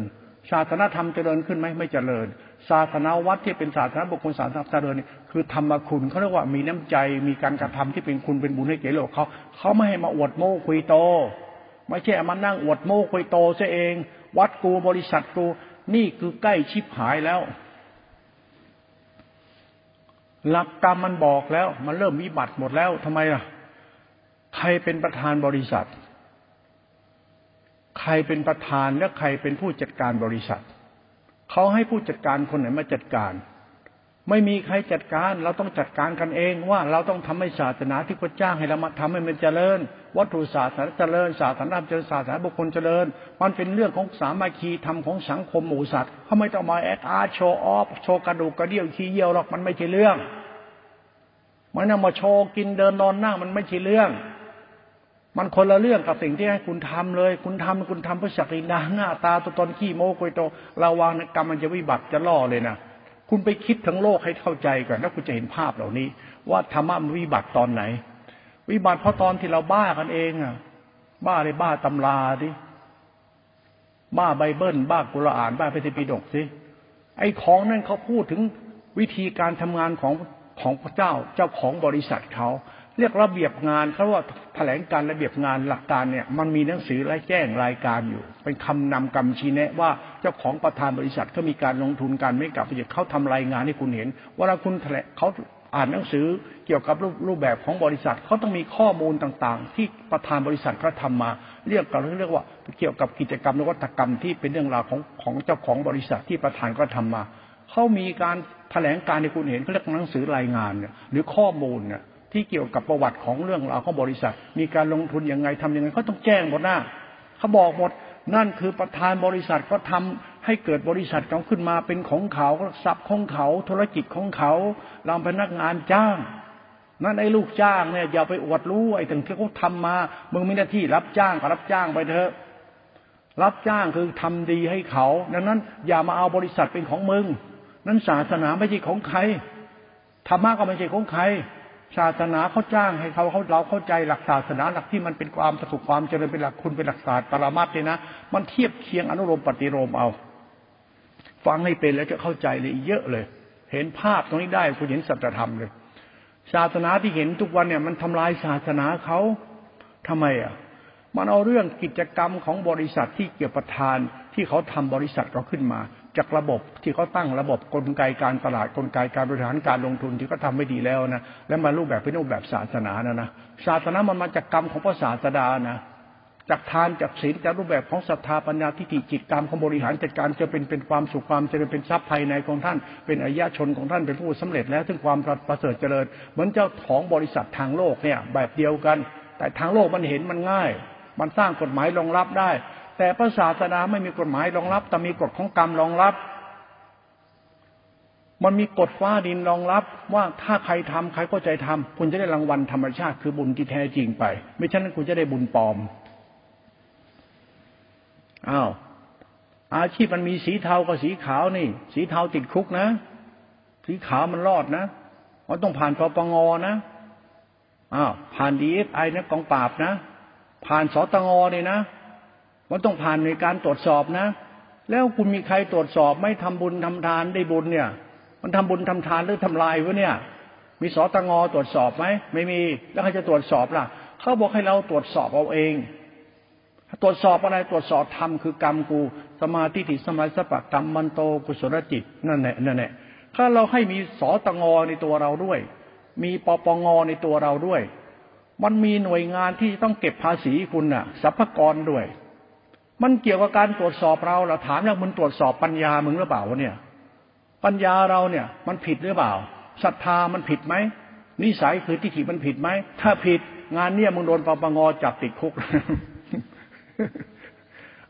ศาสนาธรรมเจริญขึ้นไหมไม่เจริญศาสนาวัดที่เป็นศาสนาบุคคลศาสนาเจริญนี่คือธรรมคุณเขาเรียกว่ามีน้ำใจมีการกระทำที่เป็นคุณเป็นบุญให้แก่โลกเขาเขาไม่ให้มาอวดโม้คุยโตไม่ใช่มานั่งอวดโม้คุยโตซะเองวัดกูบริษัทกูนี่คือใกล้ชิบหายแล้วหลักกรรมมันบอกแล้วมันเริ่มวิบัติหมดแล้วทำไมล่ะใครเป็นประธานบริษัทใครเป็นประธานและใครเป็นผู้จัดการบริษัทเขาให้ผู้จัดการคนไหนมาจัดการ ไม่มีใครจัดการเราต้องจัดการกันเองว่าเราต้องทำให้ศาสนาที่พระเจ้าให้เรามาทำให้มันเจริญวัตถุศาสนาเจริญศาสนาธรรมเจริญศาสนาบุคคลเจริญมันเป็นเรื่องของสามัคคีธรรมของสังคมหมู่สัตว์เขาไม่ต้องมาแอคอาร์โชว์ออฟโชว์กระดูกกระเดี่ยวขี้เยี่ยวหรอกมันไม่ใช่เรื่องมันนำมาโชว์กินเดินนอนนั่งมันไม่ใช่เรื่องมันคนละเรื่องกับสิ่งที่ให้คุณทำเลยคุณทำคุณทำเพื่อศักดินาหน้าตาตัวตนขี้โม้โกยโตระวังกรรมมันจะวิบัติจะล่อเลยนะคุณไปคิดทั้งโลกให้เข้าใจก่อนแล้วคุณจะเห็นภาพเหล่านี้ว่าธรรมะมันวิบัติตอนไหนวิบัติเพราะตอนที่เราบ้ากันเองอ่ะบ้าเลยบ้าตำราดิบ้าไบเบิลบ้ากุรอานบ้าพระไตรปิฎกสิไอ้ของนั่นเขาพูดถึงวิธีการทำงานของของพระเจ้าเจ้าของบริษัทเขาเรียกระเบียบงานเขาว่าแถลงการระเบียบงานหลักการเนี่ยมันมีหนังสือและแจ้งรายการอยู่เป็นคำนำคำชี้แนะว่าเจ้าของประธานบริษัทเขามีการลงทุนการไม่กลับไปเขาทำรายงานให้คุณเห็นเวลาคุณแถลงเขาอ่านหนังสือเกี่ยวกับรูปแบบของบริษัทเขาต้องมีข้อมูลต่างๆที่ประธานบริษัทเขาทำมาเรียกกันเรียกว่าเกี่ยวกับกิจกรรมนวัตกรรมที่เป็นเรื่องราวของของเจ้าของบริษัทที่ประธานเขาทำมาเขามีการแถลงการให้คุณเห็นเขาเรียกหนังสือรายงานเนี่ยหรือข้อมูลเนี่ยที่เกี่ยวกับประวัติของเรื่องราวของบริษัทมีการลงทุนยังไงทำยังไงเขาต้องแจ้งหมดหน้าเขาบอกหมดนั่นคือประธานบริษัทก็ทำให้เกิดบริษัทเขาขึ้นมาเป็นของเขาทรัพย์ของเขาธุรกิจของเขาลำพนักงานจ้างนั่นไอ้ลูกจ้างเนี่ยอย่าไปอวดรู้ไอ้ถึงที่เขาทำมามึงมีหน้าที่รับจ้างก็รับจ้างไปเถอะรับจ้างคือทำดีให้เขาดังนั้นอย่ามาเอาบริษัทเป็นของมึงนั้นศาสนาไม่ใช่ของใครธรรมะก็ไม่ใช่ของใครศาสนาเขาจ้างให้เขาเขาเราเข้าใจหลักศาสนาหลักที่มันเป็นความสุขความเจริญเป็นหลักคุณเป็นหลักศาสตร์ปรมัตถ์เลยนะมันเทียบเคียงอนุโลมปฏิโลมเอาฟังให้เป็นแล้วจะเข้าใจเลยเยอะเลยเห็นภาพตรงนี้ได้คุณเห็นสัจธรรมเลยศาสนาที่เห็นทุกวันเนี่ยมันทำลายศาสนาเขาทำไมอ่ะมันเอาเรื่องกิจกรรมของบริษัทที่เกี่ยวประธานที่เขาทำบริษัทเขาขึ้นมาจากระบบที่เขาตั้งระบบกลไกการตลาดกลไกการบริหารการลงทุนที่เขาทำไม่ดีแล้วนะแล้วมารูปแบบเป็นรูปแบบศาสนานะนะศาสนามันมาจากกรรมของพระศาสดานะจากทานจากศีลจากรูปแบบของศรัทธาปัญญาทิฏฐิจิตตามของบริหารจัดการจะเป็นเป็นความสุขความเจริญเป็นทรัพย์ภายในของท่านเป็นอริยชนของท่านเป็นผู้สำเร็จแล้วถึงความประเสริฐเจริญเหมือนเจ้าของบริษัททางโลกเนี่ยแบบเดียวกันแต่ทางโลกมันเห็นมันง่ายมันสร้างกฎหมายรองรับได้แต่พระศาสนาไม่มีกฎหมายรองรับแต่มีกฎของกรรมรองรับมันมีกฎฟ้าดินรองรับว่าถ้าใครทำใครก็ใจทำคุณจะได้รางวัลธรรมชาติคือบุญที่แท้จริงไปไม่ฉะนั้นคุณจะได้บุญปลอมอ้าวอาชีพมันมีสีเทากับสีขาวนี่สีเทาติดคุกนะสีขาวมันรอดนะมันต้องผ่านปปงนะอ้าวผ่านดีเอสไอนะกองปราบนะผ่านสตงเนี่ยนะมันต้องผ่านในการตรวจสอบนะแล้วคุณมีใครตรวจสอบไม่ทำบุญทำทานได้บุญเนี่ยมันทำบุญทำทานหรือทำลายวะเนี่ยมีสตงตรวจสอบไหมไม่มีแล้วใครจะตรวจสอบล่ะเขาบอกให้เราตรวจสอบเอาเองตรวจสอบอะไรตรวจสอบธรรมคือกรรมกูสมาธิทิสมาสัพพะกรรมมันโตกุศลจิตนั่นแหละนั่นแหละถ้าเราให้มีสตงในตัวเราด้วยมีปปงในตัวเราด้วยมันมีหน่วยงานที่ต้องเก็บภาษีคุณน่ะสรรพากรด้วยมันเกี่ยวกับการตรวจสอบเราเราถามแล้วมึงตรวจสอบปัญญามึงหรือเปล่าวะเนี่ยปัญญาเราเนี่ยมันผิดหรือเปล่าศรัทธามันผิดไหมนิสัยคือทิฏฐิมันผิดไหมถ้าผิดงานเนี่ยมึงโดนปปงจับติดคุก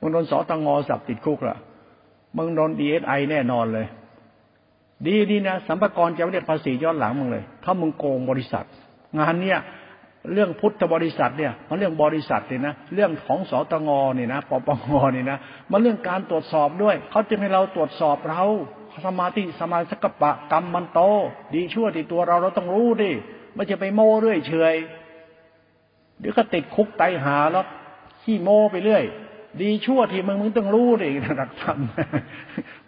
มึงโดนสตงจับติดคุกล่ะมึงโดน ดี เอส ไอ แน่นอนเลยดีดีนะสรรพากรจะไม่เรียกภาษีย้อนหลังมึงเลยถ้ามึงโกงบริษัทงานเนี่ยเรื่องพุทธบริษัทเนี่ยมันเรื่องบริษัทเนี่ยนะเรื่องของสตงเนี่ยนะปปงเนี่ยนะมันเรื่องการตรวจสอบด้วยเขาจึงให้เราตรวจสอบเราสมาธิสมาสักปะกรรมมันโตดีชั่วที่ตัวเราเราต้องรู้ดิไม่จะไปโม้เรื่อยเฉยเดี๋ยวก็ติดคุกไตหาแล้วขี้โม้ไปเรื่อยดีชั่วที่มึงมึงต้องรู้ดิหลักธรรม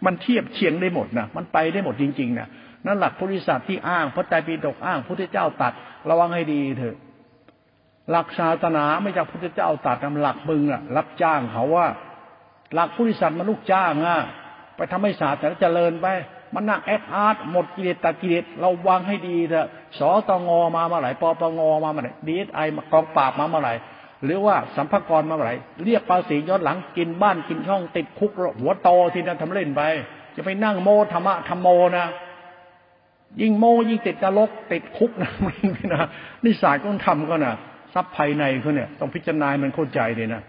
มันเทียบเคียงได้หมดนะมันไปได้หมดจริงๆนะนั่นหลักพุทธศาสนาที่อ้างพระไตรปิฎกอ้างพุทธเจ้าตรัสระวังให้ดีเถอะหลักศาสนาไม่จากพุทธเจ้าตรัสนำหลักมึงอ่ะรับจ้างเขาว่าหลักพุทธิสัตว์มนุษย์จ้างอ่ะไปทำให้ศาสนาเจริญไปมันนั่งแอดอาร์ตหมดกิเลสตะกิเลสเราวางให้ดีเถอะสตงมาเมื่อไหร่ปปงมาเมื่อไหร่ดีเอสไอกองปราบมาเมื่อไหร่หรือว่าสัมภากรมาเมื่อไหร่เรียกภาษีย้อนหลังกินบ้านกินช่องติดคุกหัวโตทีนั้นทำเล่นไปจะไปนั่งโมธรรมะธรรมโมนะ ยิ่งโม้ยิ่งติดนรกติดคุกนะนี่นะนิสัยต้องทำก็นะทรัพย์ภายในเขาเนี่ยต้องพิจารณามันเข้าใจเลยนะ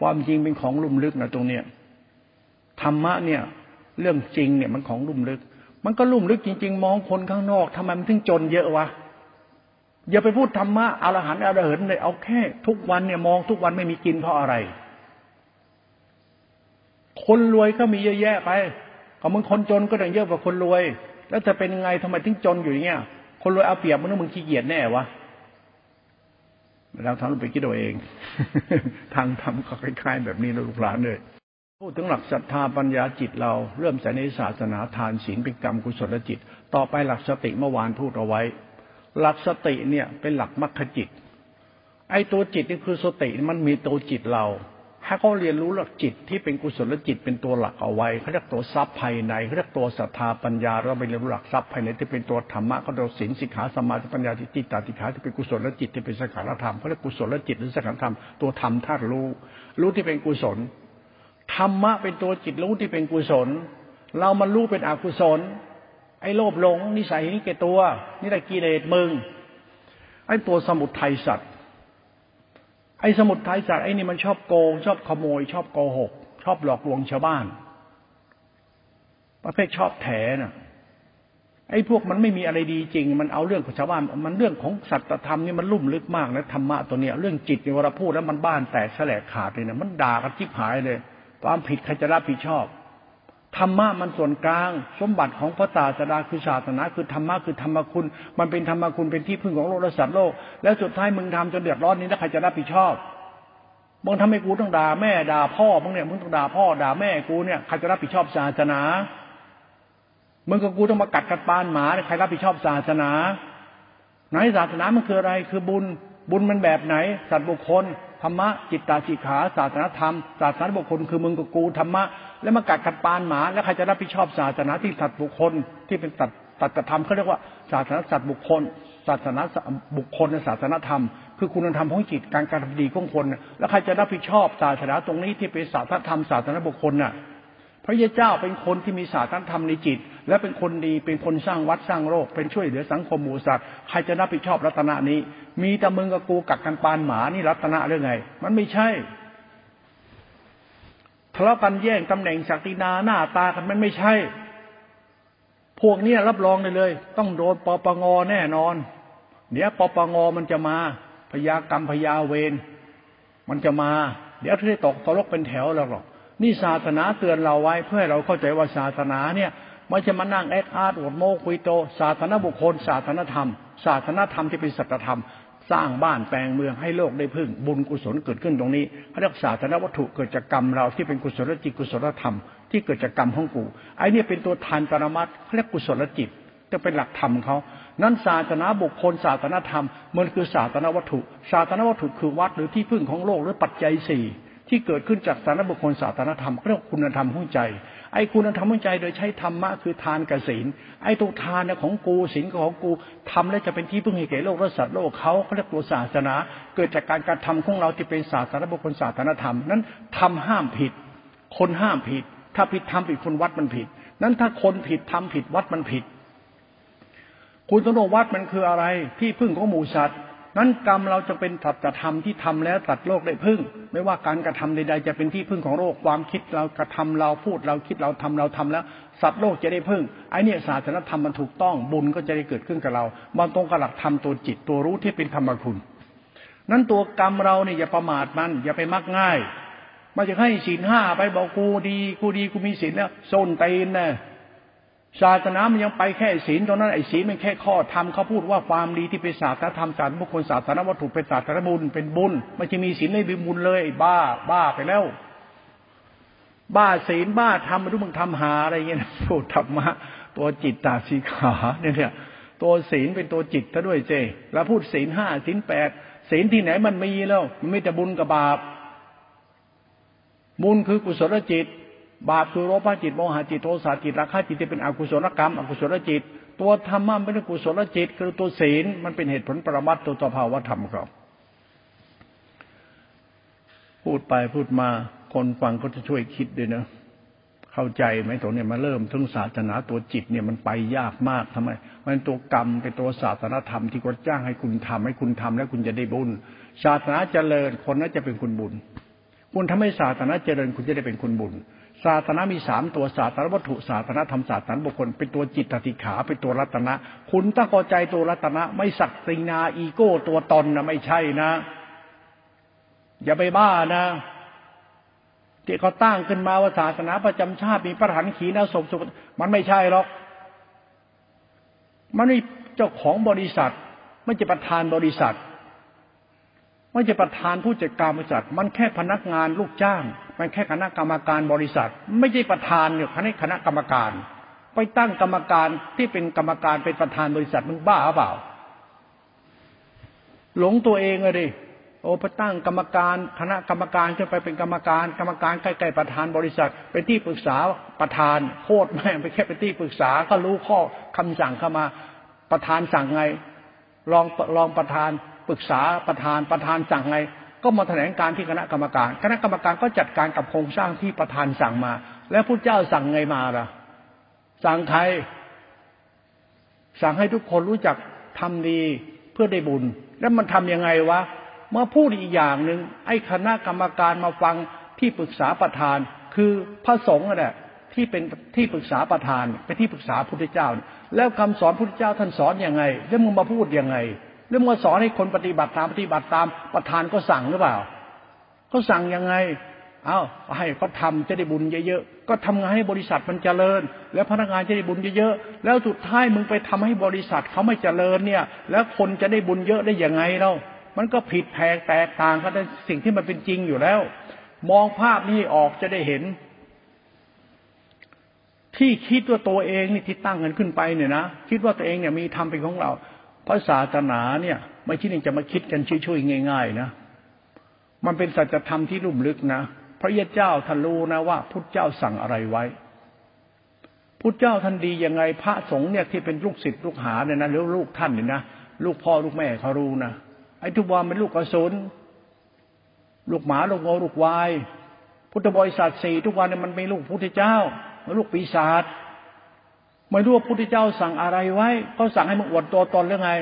ความจริงเป็นของลุ่มลึกนะตรงเนี้ยธรรมะเนี่ยเรื่องจริงเนี่ยมันของลุ่มลึกมันก็ลุ่มลึกจริงๆมองคนข้างนอกทำไมมันถึงจนเยอะวะอย่าไปพูดธรรมะอรหันต์อรหันต์เลยเอาแค่ทุกวันเนี่ยมองทุกวันไม่มีกินเพราะอะไรคนรวยก็มีเยอะแยะไปก็มึงคนจนก็ได้เยอะกว่าคนรวยแล้วจะเป็นไงทำไมถึงจนอยู่อย่างเงี้ยคนรวยเอาเปรียบมึงนึกมึงขี้เกียจแน่วะแล้วท่านไปคิดเอาเองทางธรรมก็คล้ายๆแบบนี้นะลูกหลานเลยพูดถึงหลักศรัทธาปัญญาจิตเราเริ่มใส่ในศาสนาทานศีลเป็นกรรมกุศลจิตต่อไปหลักสติเมื่อวานพูดเอาไว้หลักสติเนี่ยเป็นหลักมรรคจิตไอ้ตัวจิตนี่คือสติมันมีตัวจิตเราให้เขาเรียนรู้หลักจิตที่เป็นกุศลจิตเป็นตัวหลักเอาไว้เขาเรียกตัวทรัพย์ภายในเขาเรียกตัวศรัทธาปัญญาเราไปเรียนรู้หลักทรัพย์ภายในที่เป็นตัวธรรมะเขาเรียกศีลสิกขาสมาธิปัญญาที่จิตตาติขาที่เป็นกุศลจิตที่เป็นสังขารธรรมเขาเรียกกุศลจิตหรือสังขารธรรมตัวธรรมธาตุรู้รู้ที่เป็นกุศลธรรมะเป็นตัวจิตรู้ที่เป็นกุศลเรามันรู้เป็นอกุศลไอ้โลภหลงนิสัยนี่แก่ตัวนี่แหละกิเลสมึงไอ้ตัวสมุทัยสัตว์ไอ้สมุทัยสัตว์ไอ้นี่มันชอบโกงชอบขโมยชอบโกหกชอบหลอกลวงชาวบ้านประเภทชอบแถน่ะไอ้พวกมันไม่มีอะไรดีจริงมันเอาเรื่องของชาวบ้านมันเรื่องของสัตตธรรมนี่มันลุ่มลึกมากนะธรรมะตัวเนี้ยเรื่องจิตเนี่ยเวลาพูดแล้วมันบ้านแตกแฉลกขาดเลยนะมันด่ากันจิ๊บหายเลยความผิดใครจะรับผิดชอบธรรมะมันส่วนกลางสมบัติของพระศาสดาคือศาสนาคือธรรมะคือธรรมคุณมันเป็นธรรมคุณเป็นที่พึ่งของโลกและสัตว์โลกแล้วสุดท้ายมึงทำจนเดือดร้อนนี้แล้วใครจะรับผิดชอบมึงทำให้กูต้องด่าแม่ด่าพ่อมึงเนี่ยมึงต้องด่าพ่อด่าแม่กูเนี่ยใครจะรับผิดชอบศาสนามึงกับกูต้องมากัดกัดปานหมาเนี่ยใครรับผิดชอบศาสนาไหนศาสนามันคืออะไรคือบุญบุญมันแบบไหนสัตว์บุคคลธรรมะจิตตาจิขาศาสนธรรมศาสนาบุคคลคือมึงกับกูธรรมะแล้วมากัดกัดปานหมาแล้วใครจะรับผิดชอบศาสนาที่สัตว์บุคคลที่เป็นสัตว์สัตว์ธรรมเขาเรียกว่าศาสนาสัตว์บุคคลศาสนาบุคคลศาสนธรรมคือคุณธรรมของจิตการการทำดีของคนแล้วใครจะรับผิดชอบศาสนาตรงนี้ที่เป็นศาสนธรรมศาสนาบุคคลน่ะพระเจ้าเป็นคนที่มีศาสนธรรมในจิตและเป็นคนดีเป็นคนสร้างวัดสร้างโลกเป็นช่วยเหลือสังคมหมู่สัตว์ใครจะรับผิดชอบรัตนะนี้มีแต่มึงกับกูกัดกันปานหมานี่รัตนะเรื่องไงมันไม่ใช่ทะเลาะกันแย่งตำแหน่งศักดินาหน้าตากันมันไม่ใช่พวกนี้รับรองเลยเลยต้องโดนปปงแน่นอนเดี๋ยวปปงมันจะมาพยากรรมพยาเวรมันจะมาเดี๋ยวที่ตกตลกเป็นแถวแล้วหรอกนี่ศาสนาเตือนเราไว้เพื่อให้เราเข้าใจว่าศาสนาเนี่ยไม่ใช่มานั่งแอคอาร์ตอวดโม้คุยโตศาสนาบุคคลศาสนธรรมศาสนธรรมที่เป็นสัจธรรมสร้างบ้านแปลงเมืองให้โลกได้พึ่งบุญกุศลเกิดขึ้นตรงนี้เขาเรียกศาสนวัตถุเกิดจากกรรมเราที่เป็นกุศลจิตกุศลธรรมที่เกิดจากกรรมของกูไอ้นี่เป็นตัวทานปรมัตถ์เขาเรียกกุศลจิตจะเป็นหลักธรรมเขานั้นศาสนาบุคคลศาสนธรรมมันคือศาสนวัตถุศาสนวัตถุคือวัดหรือที่พึ่งของโลกหรือปัจจัยสี่ที่เกิดขึ้นจากศาสนบุคคลศาสนธรรมเรียกคุณธรรมของใจไอ้คุณธรรมของใจโดยใช้ธรรมะคือทานกับศีลไอ้ตัวทานเนี่ยของกูศีลของกูทำแล้วจะเป็นที่พึ่งให้แก่โลกและสัตว์โลกเขาเขาเรียกตัวศาสนาเกิดจากการการทำของเราที่เป็นศาสนบุคคลศาสนธรรมนั้นทำห้ามผิดคนห้ามผิดถ้าผิดทำผิดคนวัดมันผิดนั้นถ้าคนผิดทำผิดวัดมันผิดคุณต้องรู้วัดมันคืออะไรที่พึ่งของหมู่สัตว์นั้นกรรมเราจะเป็นสัจธรรมที่ทำแล้วสัตว์โลกได้พึ่งไม่ว่าการกระทำใดๆจะเป็นที่พึ่งของโลกความคิดเรากระทำเราพูดเราคิดเราทำเราทำแล้วสัตว์โลกจะได้พึ่งไอ้เนี่ยศาสนธรรมมันถูกต้องบุญก็จะได้เกิดขึ้นกับเรามันตรงกับหลักธรรมตัวจิตตัวรู้ที่เป็นธรรมคุณนั้นตัวกรรมเราเนี่ยอย่าประมาทมันอย่าไปมักง่ายมาจะให้ศีลห้าไปบอกกูดีกูดีกูมีศีลแล้วโซนเตนนะศาสนามันยังไปแค่ศีลตอนนั้นไอ้ศีลมันแค่ข้อธรรมเขาพูดว่าความดีที่เป็นศาสนธรรมศาสนบุคคลศาสนวัตถุเป็นศาสนบุญเป็นบุญมันจะมีศีลไม่มีบุญเลยบ้าบ้าไปแล้วบ้าศีลบ้าธรรมไม่รู้มึงทำหาอะไรเงี้ยพูดธรรมะตัวจิตตาสีขาเนี่ยตัวศีลเป็นตัวจิตซะด้วยเจแล้วพูดศีลห้าศีลแปดศีลที่ไหนมันมีแล้วมันไม่แต่บุญกับบาปบุญคือกุศลจิตบาปคือโลภะจิตโมหะจิตโทสะจิตราคะจิตที่เป็นอกุศลกรรมอกุศลจิตตัวธรรมะมันเป็นกุศลจิตคือตัวศีลมันเป็นเหตุผลปรมัตถ์ตัวสภาวะธรรมครับพูดไปพูดมาคนฟังก็จะช่วยคิดด้วยนะ เข้าใจไหมตรงนี้มาเริ่มถึงศาสนาตัวจิตเนี่ยมันไปยากมากทำไมมันตัวกรรมเป็นตัวศาสนาธรรมที่พระเจ้าให้คุณทำให้คุณทำแล้วคุณจะได้บุญศาสนาเจริญคนนั้นจะเป็นคุณบุญคุณทำให้ศาสนาเจริญคุณจะได้เป็นคุณบุญศาสนามีสามตัวศาสนาวัตถุศาสนาธรรมศาสนาบุคคลเป็นตัวจิตติขาเป็นตัวรัตนะคุณตั้งใจตัวรัตนะไม่สักตินาอีโก้ตัวตนนะไม่ใช่นะอย่าไปบ้านะที่เขาตั้งขึ้นมาว่าศาสนาประจำชาติมีพระหันขีณาสพสุมันไม่ใช่หรอกมันนี่เจ้าของบริษัทไม่ใช่ประธานบริษัทไม่ใช่ประธานผู้จัดการบริษัทมันแค่พนักงานลูกจ้างมันแค่คณะกรรมการบริษัทไม่ใช่ประธานเนี่ยคณะกรรมการไปตั้งกรรมการที่เป็นกรรมการเป็นประธานบริษัทมึงบ้าเปล่าหลงตัวเองเลยดิโอไปตั้งกรรมการคณะกรรมการขึ้นไปเป็นกรรมการกรรมการใกล้ๆประธานบริษัทเป็นที่ปรึกษาประธานโคตรแม่งไปแค่เป็นที่ปรึกษาก็รู้ข้อคำสั่งเข้ามาประธานสั่งไงรองรองประธานปรึกษาประธานประธานสั่งไงก็มาแถลงการที่คณะกรรมการคณะกรรมการก็จัดการกับโครงสร้างที่ประธานสั่งมาแล้วพุทธเจ้าสั่งไงมาล่ะสั่งใครสั่งให้ทุกคนรู้จักทำดีเพื่อได้บุญแล้วมันทำยังไงวะเมื่อพูดอีกอย่างหนึ่งไอ้คณะกรรมการมาฟังที่ปรึกษาประธานคือพระสงฆ์น่ะที่เป็นที่ปรึกษาประธานเป็นที่ปรึกษาพุทธเจ้าแล้วคำสอนพุทธเจ้าท่านสอนยังไงแล้วมึงมาพูดยังไงแล้วมึงสอนให้คนปฏิบัติตามปฏิบัติตามประธานก็สั่งหรือเปล่าก็สั่งยังไงเอ้าให้เขาทำจะได้บุญเยอะๆก็ทำงานให้บริษัทมันเจริญแล้วพนักงานจะได้บุญเยอะๆแล้วสุดท้ายมึงไปทำให้บริษัทเขาไม่เจริญเนี่ยแล้วคนจะได้บุญเยอะได้ยังไงเล่ามันก็ผิดแผกแตกต่างกันในสิ่งที่มันเป็นจริงอยู่แล้วมองภาพนี้ออกจะได้เห็นที่คิดว่าตัวเองนี่ที่ตั้งกันขึ้นไปเนี่ยนะคิดว่าตัวเองเนี่ยมีธรรมเป็นของเราพระศาสนาเนี่ยไม่ใช่จะมาคิดกันช่วยๆง่ายๆนะมันเป็นสัจธรรมที่ลุ่มลึกนะพระยะเจ้าท่านรู้นะว่าพุทธเจ้าสั่งอะไรไว้พุทธเจ้าท่านดียังไงพระสงฆ์เนี่ยที่เป็นลูกศิษย์ลูกหาเนี่ยนะหรือลูกท่านเนี่ยนะลูกพ่อลูกแม่เขารู้นะไอ้ทุบวาเป็นลูกกระสุนลูกหมาลูกงูลูกวายพุทธบริษัทสี่ทุกวันเนี่ยมันไม่ลูกพุทธเจ้ามันลูกปีศาจไม่รู้ว่าพุทธเจ้าสั่งอะไรไว้ก็สั่งให้มึงอวดตัวตนหรือไง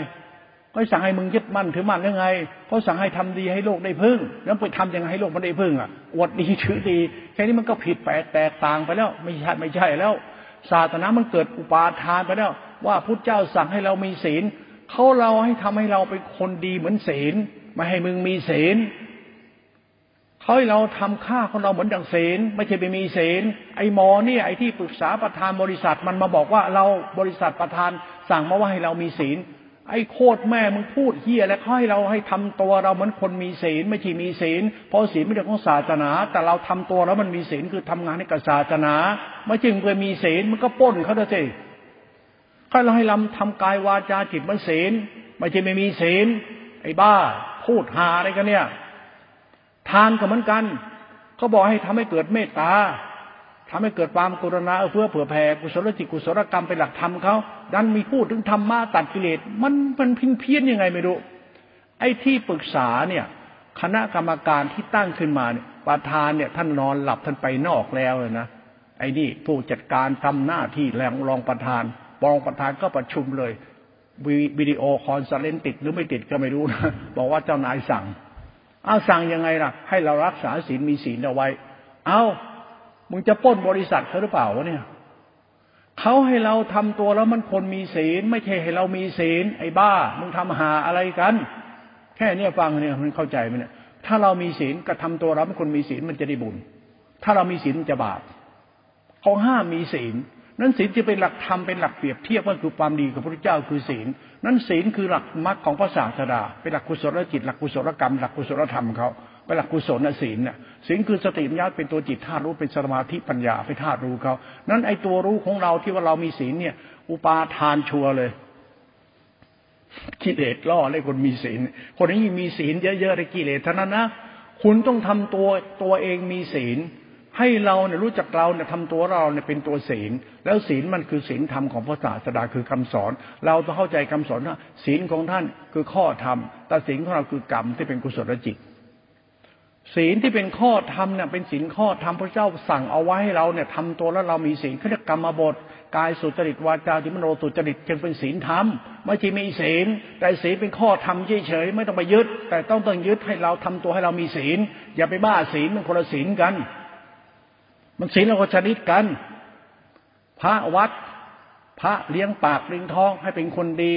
ก็สั่งให้มึงยึดมั่นถือมั่นหรือไงก็สั่งให้ทำดีให้โลกได้พึ่งแล้วไปทำยังไงให้โลกมันได้พึ่งอ่ะอวดดีถือดีแค่นี้มันก็ผิดแปลกแตกต่างไปแล้วไม่ใช่ไม่ใช่แล้วศาสนามันเกิดอุปาทานไปแล้วว่าพุทธเจ้าสั่งให้เรามีศีลเขาเราให้ทำให้เราเป็นคนดีเหมือนศีลไม่ให้มึงมีศีลเขาให้เราทำค่าของเราเหมือนดังศีลไม่ใช่ไปมีศีลไอ้หมอเนี่ยไอ้ที่ปรึกษาประธานบริษัทมันมาบอกว่าเราบริษัทประธานสั่งมาว่าให้เรามีศีลไอ้โคตรแม่มึงพูดเหี้ยแล้วเขาให้เราให้ทำตัวเราเหมือนคนมีศีลไม่ใช่มีศีลเพราะศีลเป็นเรื่องของศาสนาแต่เราทำตัวแล้วมันมีศีลคือทำงานให้กับศาสนาไม่จึงไปมีศีลมันก็ป้นเขาได้สิถ้าเราให้ลำทำกายวาจาจิตมันศีลไม่ใช่ไม่มีศีลไอ้บ้าพูดหาอะไรกันเนี่ยทานก็เหมือนกันเขาบอกให้ทำให้เกิดเมตตาทำให้เกิดความกรุณาเพื่อเผื่อแผ่กุศลจิตกุศลกรรมเป็นหลักธรรมเขาดันมีพูดถึงธรรมะตัดกิเลสมันมันพินเพี้ยนยังไงไม่รู้ไอ้ที่ปรึกษาเนี่ยคณะกรรมการที่ตั้งขึ้นมาเนี่ยประธานเนี่ยท่านนอนหลับท่านไปนอกแล้วเลยนะไอ้นี่ผู้จัดการทำหน้าที่แรงรองประธานรองประธานก็ประชุมเลยวิดีโอคอนเฟอเรนซ์ติดหรือไม่ติดก็ไม่รู้นะบอกว่าเจ้านายสั่งเอาสั่งยังไงล่ะให้เรารักษาศีลมีศีลเอาไว้เอามึงจะปล้นบริษัทเขาหรือเปล่าวะเนี่ยเขาให้เราทำตัวแล้วมันคนมีศีลไม่ใช่ให้เรามีศีลไอ้บ้ามึงทำหาอะไรกันแค่นี้ฟังเนี่ยมันเข้าใจไหมเนี่ยถ้าเรามีศีลก็ทำตัวเราเป็นคนมีศีลมันจะได้บุญถ้าเรามีศีลมันจะบาปเขาห้ามมีศีลนั้นศีลจะเป็นหลักธรรมเป็นหลักเปรียบเทียบว่าคือความดีของพระพุทธเจ้าคือศีลนั้นศีลคือหลักมรรคของพระศาสดาเป็นหลักกุศลจิตหลักกุศลกรรมหลักกุศลธรรมเขาเป็นหลักกุศลน่ะศีลน่ะศีลคือสติปัญญาเป็นตัวจิตธาตุรู้เป็นสมาธิปัญญาเป็นธาตุรู้เขานั้นไอ้ตัวรู้ของเราที่ว่าเรามีศีลเนี่ยอุปาทานชัวเลยกิเลสล่อเลยคนมีศีลคนนี้มีศีลเยอะๆเลยกิเลสเท่านั้นนะคุณต้องทำตัวตัวเองมีศีลให้เราเนี่ยรู้จักเราเนี่ยทำตัวเราเนี่ยเป็นตัวศีลแล้วศีลมันคือศีลธรรมของพระศาสดาคือคำสอนเราต้องเข้าใจคำสอนว่าศีลของท่านคือข้อธรรมแต่ศีลของเราคือกรรมที่เป็นกุศลจิต ศีลที่เป็นข้อธรรมเนี่ยเป็นศีลข้อธรรมพระเจ้าสั่งเอาไว้ให้เราเนี่ยทำตัวแล้วเรามีศีลเขาเรียกกรรมบทกายสุจริตวาจาจิตมโนสุจริตจึงเป็นศีลธรรมไม่ใช่มีศีลแต่ศีลเป็นข้อธรรมเฉยๆไม่ต้องไปยึดแต่ต้องต้องยึดให้เราทำตัวให้เรามีศีลอย่าไปบ้าศีลมันคนละศีลกันมันศีลเราคนชนิดกันพระวัดพระเลี้ยงปากเลี้ยงท้องให้เป็นคนดี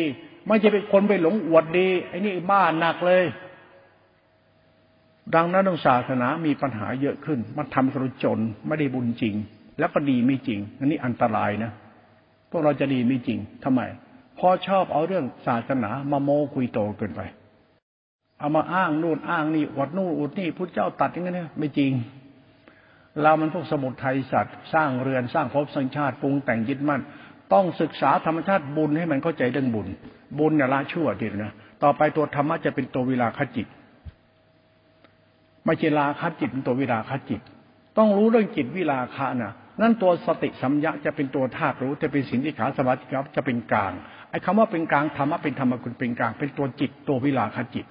ไม่ใช่เป็นคนไปหลงอวดดีไอ้นี่บ้าหนักเลยดังนั้นทางศาสนามีปัญหาเยอะขึ้นมันทำคนจนไม่ได้บุญจริงแล้วก็ดีไม่จริงอันนี้อันตรายนะพวกเราจะดีไม่จริงทำไมพอชอบเอาเรื่องศาสนามาโม้คุยโตเกินไปเอามาอ้างนู่นอ้างนี่อวดนู่นอวดนี่พุทธเจ้าตัดอย่างนั้นไม่จริงเรามันพวกสมุทัยสัตว์สร้างเรือนสร้างภพสร้างชาติปรุงแต่งยึดมั่นต้องศึกษาธรรมชาติบุญให้มันเข้าใจเรื่องบุญบุญเนี่ยละชั่วดีนะต่อไปตัวธรรมะจะเป็นตัววิราคะจิตไม่ใช่ราคะจิตเป็นตัววิราคะจิตต้องรู้เรื่องจิตวิราคะนะนั่นตัวสติสัมยะจะเป็นตัวธาตุรู้จะเป็นศีลสิกขาสมาธิครับจะเป็นกลางไอ้คำว่าเป็นกลางธรรมะเป็นธรรมะคุณเป็นกลางเป็นตัวจิตตัววิราคะจิต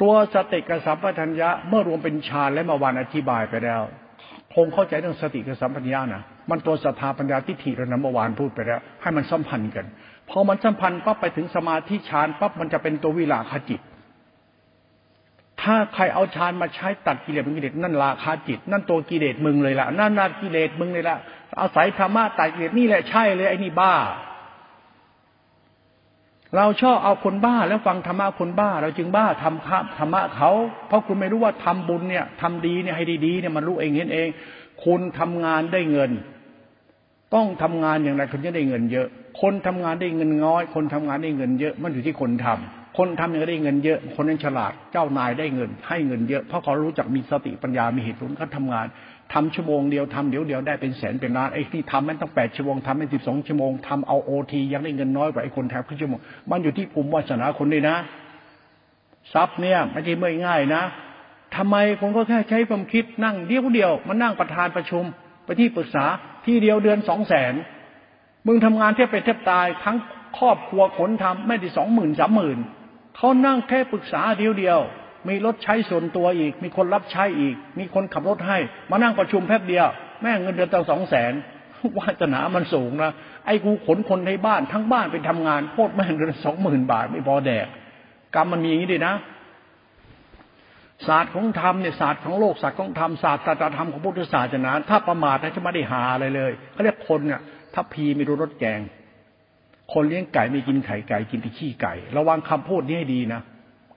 ตัวสติกับสัมปชัญญะเมื่อรวมเป็นฌานและมาวานอธิบายไปแล้วคงเข้าใจเรื่องสติกับสัมปชัญญะนะมันตัวศรัทธาปัญญาทิฏฐิเรานะเมื่อวานพูดไปแล้วให้มันสัมพันธ์กันพอมันสัมพันธ์ปั๊บไปถึงสมาธิฌานปั๊บมันจะเป็นตัววิราคะจิตถ้าใครเอาฌานมาใช้ตัดกิเลสเป็นกิเลสนั่นราคะจิตนั่นตัวกิเลสมึงเลยล่ะนั่นน่ะกิเลสมึงเลยล่ะอาศัยธรรมะตัดกิเลสนี่แหละใช่เลยไอ้นี่บ้าเราชอบเอาคนบ้าแล้วฟังธรรมะคนบ้าเราจึงบ้าทำข้ามธรรมะเขาเพราะคุณไม่รู้ว่าทำบุญเนี่ยทำดีเนี่ยให้ดีๆเนี่ยมันรู้เองเห็นเองคนทำงานได้เงินต้องทำงานอย่างไรคนจะได้เงินเยอะคนทำงานได้เงินน้อยคนทำงานได้เงินเยอะมันอยู่ที่คนทำคนทำอย่างไรได้เงินเยอะคนนั้นฉลาดเจ้านายได้เงินให้เงินเยอะเพราะเขารู้จักมีสติปัญญามีเหตุผลเขาทำงานทำชั่วโมงเดียวทำเดี๋ยวเดียวได้เป็นแสนเป็นล้านไอ้ที่ทำมันต้องแปดชั่วโมงทำเป็นสิบสองชั่วโมงทำเอาโอทียังได้เงินน้อยกว่าไอ้คนแทบครึ่งชั่วโมงมันอยู่ที่ภูมิวาสนาคนด้วยนะทรัพย์เนี่ยไม่ใช่เมื่อยง่ายนะทำไมคนก็แค่ใช้ความคิดนั่งเดียวเดียวมานั่งประธานประชุมไปที่ปรึกษาที่เดียวเดือนสองแสนมึงทำงานแทบเป็นแทบตายทั้งครอบครัวขนทำไม่ได้สองหมื่นสามหมื่นเขานั่งแค่ปรึกษาเดียวเดียวมีรถใช้ส่วนตัวอีกมีคนรับใช้อีกมีคนขับรถให้มานั่งประชุมแป๊บเดียวแม่เงินเดือนตั้งสองแสนวาสนามันสูงนะไอ้กูขนคนในบ้านทั้งบ้านไปทำงานโคตรแม่เดือนสองหมื่นบาทไม่พอแดกกรรมมันมีอย่างนี้ดินะศาสตร์ของธรรมเนี่ยศาสตร์ของโลกศาสตร์ของธรรมศาสตร์ตาธรรมของพุทธศาสนาถ้าประมาทนะจะไม่ได้หาอะไรเลยเขาเรียกคนเนี่ยถ้าพีไม่รู้รสแกงคนเลี้ยงไก่ไม่กินไข่ไก่กินแต่ขี้ไก่ระวังคำพูดนี้ให้ดีนะ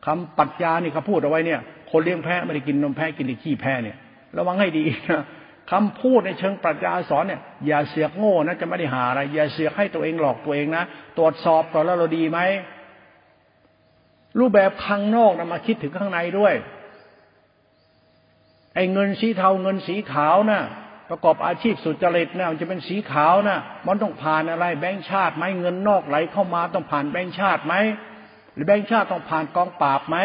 คำปรัชญานี่เขาพูดเอาไว้เนี่ยคนเลี้ยงแพะไม่ได้กินนมแพะกินแต่ขี้แพะเนี่ยระวังให้ดีนะคำพูดในเชิงปรัชญาสอนเนี่ยอย่าเสือกโง่นะจะไม่ได้หาอะไรอย่าเสือกให้ตัวเองหลอกตัวเองนะตรวจสอบก่อนแล้วเราดีไหมรูปแบบข้างนอกนะมาคิดถึงข้างในด้วยไอ้เงินสีเทาเงินสีขาวนะประกอบอาชีพสุจริตนะมันจะเป็นสีขาวนะมันต้องผ่านอะไรแบงค์ชาติไหมเงินนอกไหลเข้ามาต้องผ่านแบงค์ชาติไหมหรือแบงค์ชาติต้องผ่านกองปราบไหม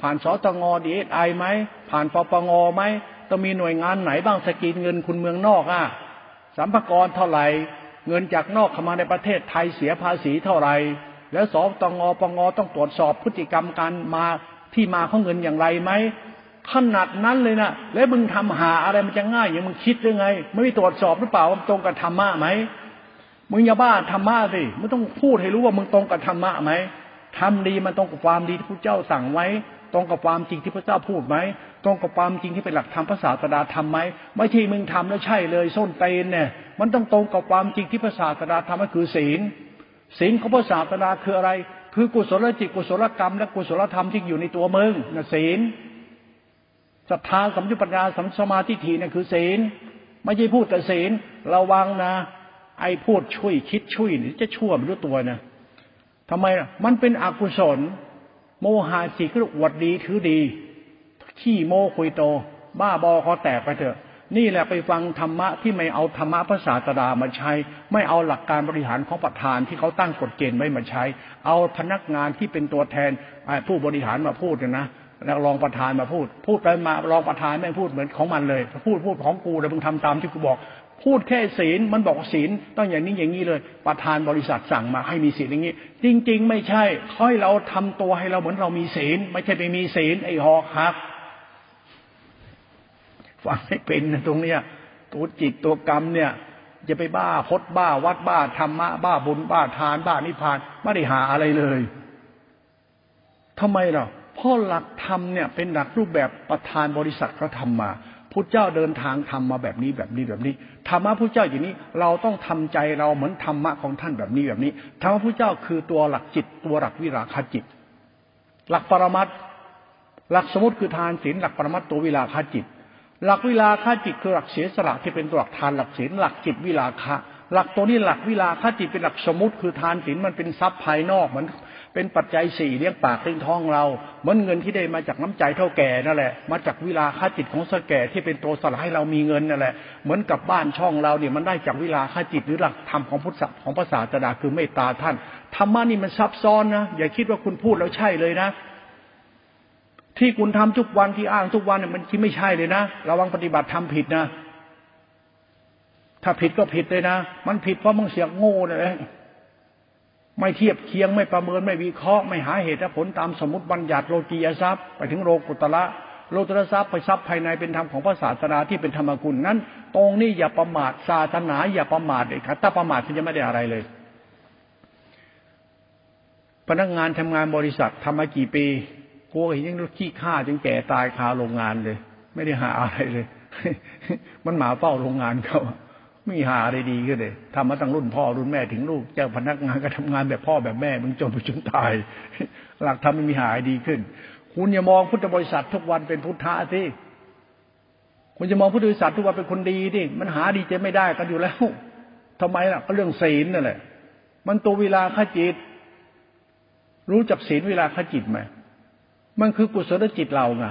ผ่านสตง ดี เอส ไอ ไหมผ่านปปงไหมต้องมีหน่วยงานไหนบ้างสกรีนเงินคุณเมืองนอกอ่ะสัมภากรเท่าไหร่เงินจากนอกเข้ามาในประเทศไทยเสียภาษีเท่าไหร่แล้วสตง ปงต้องตรวจสอบพฤติกรรมการมาที่มาของเงินอย่างไรไหมขนาดนั้นเลยนะแล้วมึงทำหาอะไรมันจะง่ายอย่างมึงคิดยังไงไม่ตรวจสอบหรือเปล่าว่าตรงกับธรรมะไหมมึงอย่าบ้าธรรมะสิมึงต้องพูดให้รู้ว่ามึงตรงกับธรรมะไหมทำดีมันตรงกับความดีที่พระเจ้าสั่งไว้ตรงกับความจริงที่พระเจ้าพูดไหมตรงกับความจริงที่เป็นหลักธรรมพระศาสดาทำไหมไม่ใช่มึงทำแล้วใช่เลยส้นเตนเนี่ยมันต้องตรงกับความจริงที่พระศาสดาทำก็คือศีลศีลของพระศาสดาคืออะไรคือกุศลจิตกุศลกรรมและกุศลธรรมที่อยู่ในตัวมึงนะศีลศรัทธาสัมปชัญญะสัมมาทิฏฐิเนี่ยคือศีลไม่ใช่พูดแต่ศีลระวังนะไอ้พูดช่วยคิดช่วยนี่จะชั่วไม่รู้ตัวนะทำไมล่ะมันเป็นอกุศลโมหะจิตก็อวดดีถือดีขี้โม้คุยโตบ้าบอคอแตกไปเถอะนี่แหละไปฟังธรรมะที่ไม่เอาธรรมะพระศาสดามาใช้ไม่เอาหลักการบริหารของประธานที่เขาตั้งกฎเกณฑ์ไว้มาใช้เอาพนักงานที่เป็นตัวแทนผู้บริหารมาพูดกันนะแล้วรองประธานมาพูดพูดไปมารองประธานไม่พูดเหมือนของมันเลยพูดพูดของกูแล้วมึงทำตามที่กูบอกพูดแค่ศีลมันบอกศีลต้องอย่างนี้อย่างนี้เลยประธานบริษัทสั่งมาให้มีศีลอย่างนี้จริงๆไม่ใช่ค่อยเราทำตัวให้เราเหมือนเรามีศีลไม่ใช่ไปมีศีลไอ้หอกหัก ฟังไม่เป็นนะตรงเนี้ยตัวจิตตัวกรรมเนี่ยจะไปบ้าพจน์บ้าวัดบ้าธรรมะบ้าบุญบ้าทานบ้านิพพานไม่ได้หาอะไรเลยทำไมล่ะเพราะหลักธรรมเนี่ยเป็นหลักรูปแบบประธานบริษัทเขาทำมาพุทธเจ้าเดินทางทำมาแบบนี้แบบนี้แบบนี้ธรรมะพุทธเจ้าอย่างนี้เราต้องทำใจเราเหมือนธรรมะของท่านแบบนี้แบบนี้ธรรมะพุทธเจ้าคือตัวหลักจิตตัวหลักวิราคะจิตหลักปรมัตถ์หลักสมมติคือทานศีลหลักปรมัตถ์ตัววิราคะจิตหลักวิราคะจิตคือหลักเสียสละที่เป็นตัวหลักทานหลักศีลหลักจิตวิราคะหลักตัวนี้หลักวิราคะจิตเป็นหลักสมมติคือทานศีลมันเป็นทรัพย์ภายนอกเหมือนเป็นปัจจัยสี่เลี้ยงปากเลี้ยงท้องเราเหมือนเงินที่ได้มาจากน้ำใจเท่าแก่นั่นแหละมาจากวิราคะจิตของเท่าแก่ที่เป็นตัวสละให้เรามีเงินนั่นแหละเหมือนกับบ้านช่องเราเนี่ยมันได้จากวิราคะจิตหรือหลักธรรมของพุทธะของพระศาสดาคือเมตตาท่านธรรมะนี่มันซับซ้อนนะอย่าคิดว่าคุณพูดแล้วใช่เลยนะที่คุณทำทุกวันที่อ้างทุกวันเนี่ยมันคิดไม่ใช่เลยนะระวังปฏิบัติทำผิดนะถ้าผิดก็ผิดเลยนะมันผิดเพราะมึงเสียงโง่เลยไม่เทียบเคียงไม่ประเมินไม่วิเคราะห์ไม่หาเหตุผลตามสมมติบัญญัติโลกียทรัพย์ไปถึงโลกุตระโลกุตระทรัพย์ไปทรัพย์ภายในเป็นธรรมของพระศาสดาที่เป็นธรรมกุลนั้นตรงนี้อย่าประมาทศาสนาอย่าประมาทเลยครับถ้าประมาทคุณจะไม่ได้อะไรเลยพนักงานทำงานบริษัททำมากี่ปีโกยยังขี้ข้าจนแก่ตายคาโรงงานเลยไม่ได้หาอะไรเลยมันหมาเฝ้าโรงงานเขาไม่หาอะไรดีก็เลยทำมาตั้งรุ่นพ่อรุ่นแม่ถึงลูกเจ้าพนักงานก็ทำงานแบบพ่อแบบแม่มึงจนไปจนตายหลักธรรมไม่มีหาอะไรดีขึ้นคุณอย่ามองพุทธบริษัททุกวันเป็นพุทธะสิคุณจะมองพุทธบริษัททุกวันเป็นคนดีดิมันหาดีจะไม่ได้กันอยู่แล้วทำไมล่ะก็เรื่องศีลนั่นแหละมันตัววิราคะจิตรู้จักศีลวิราคะจิตไหมมันคือกุศลจิตเราไง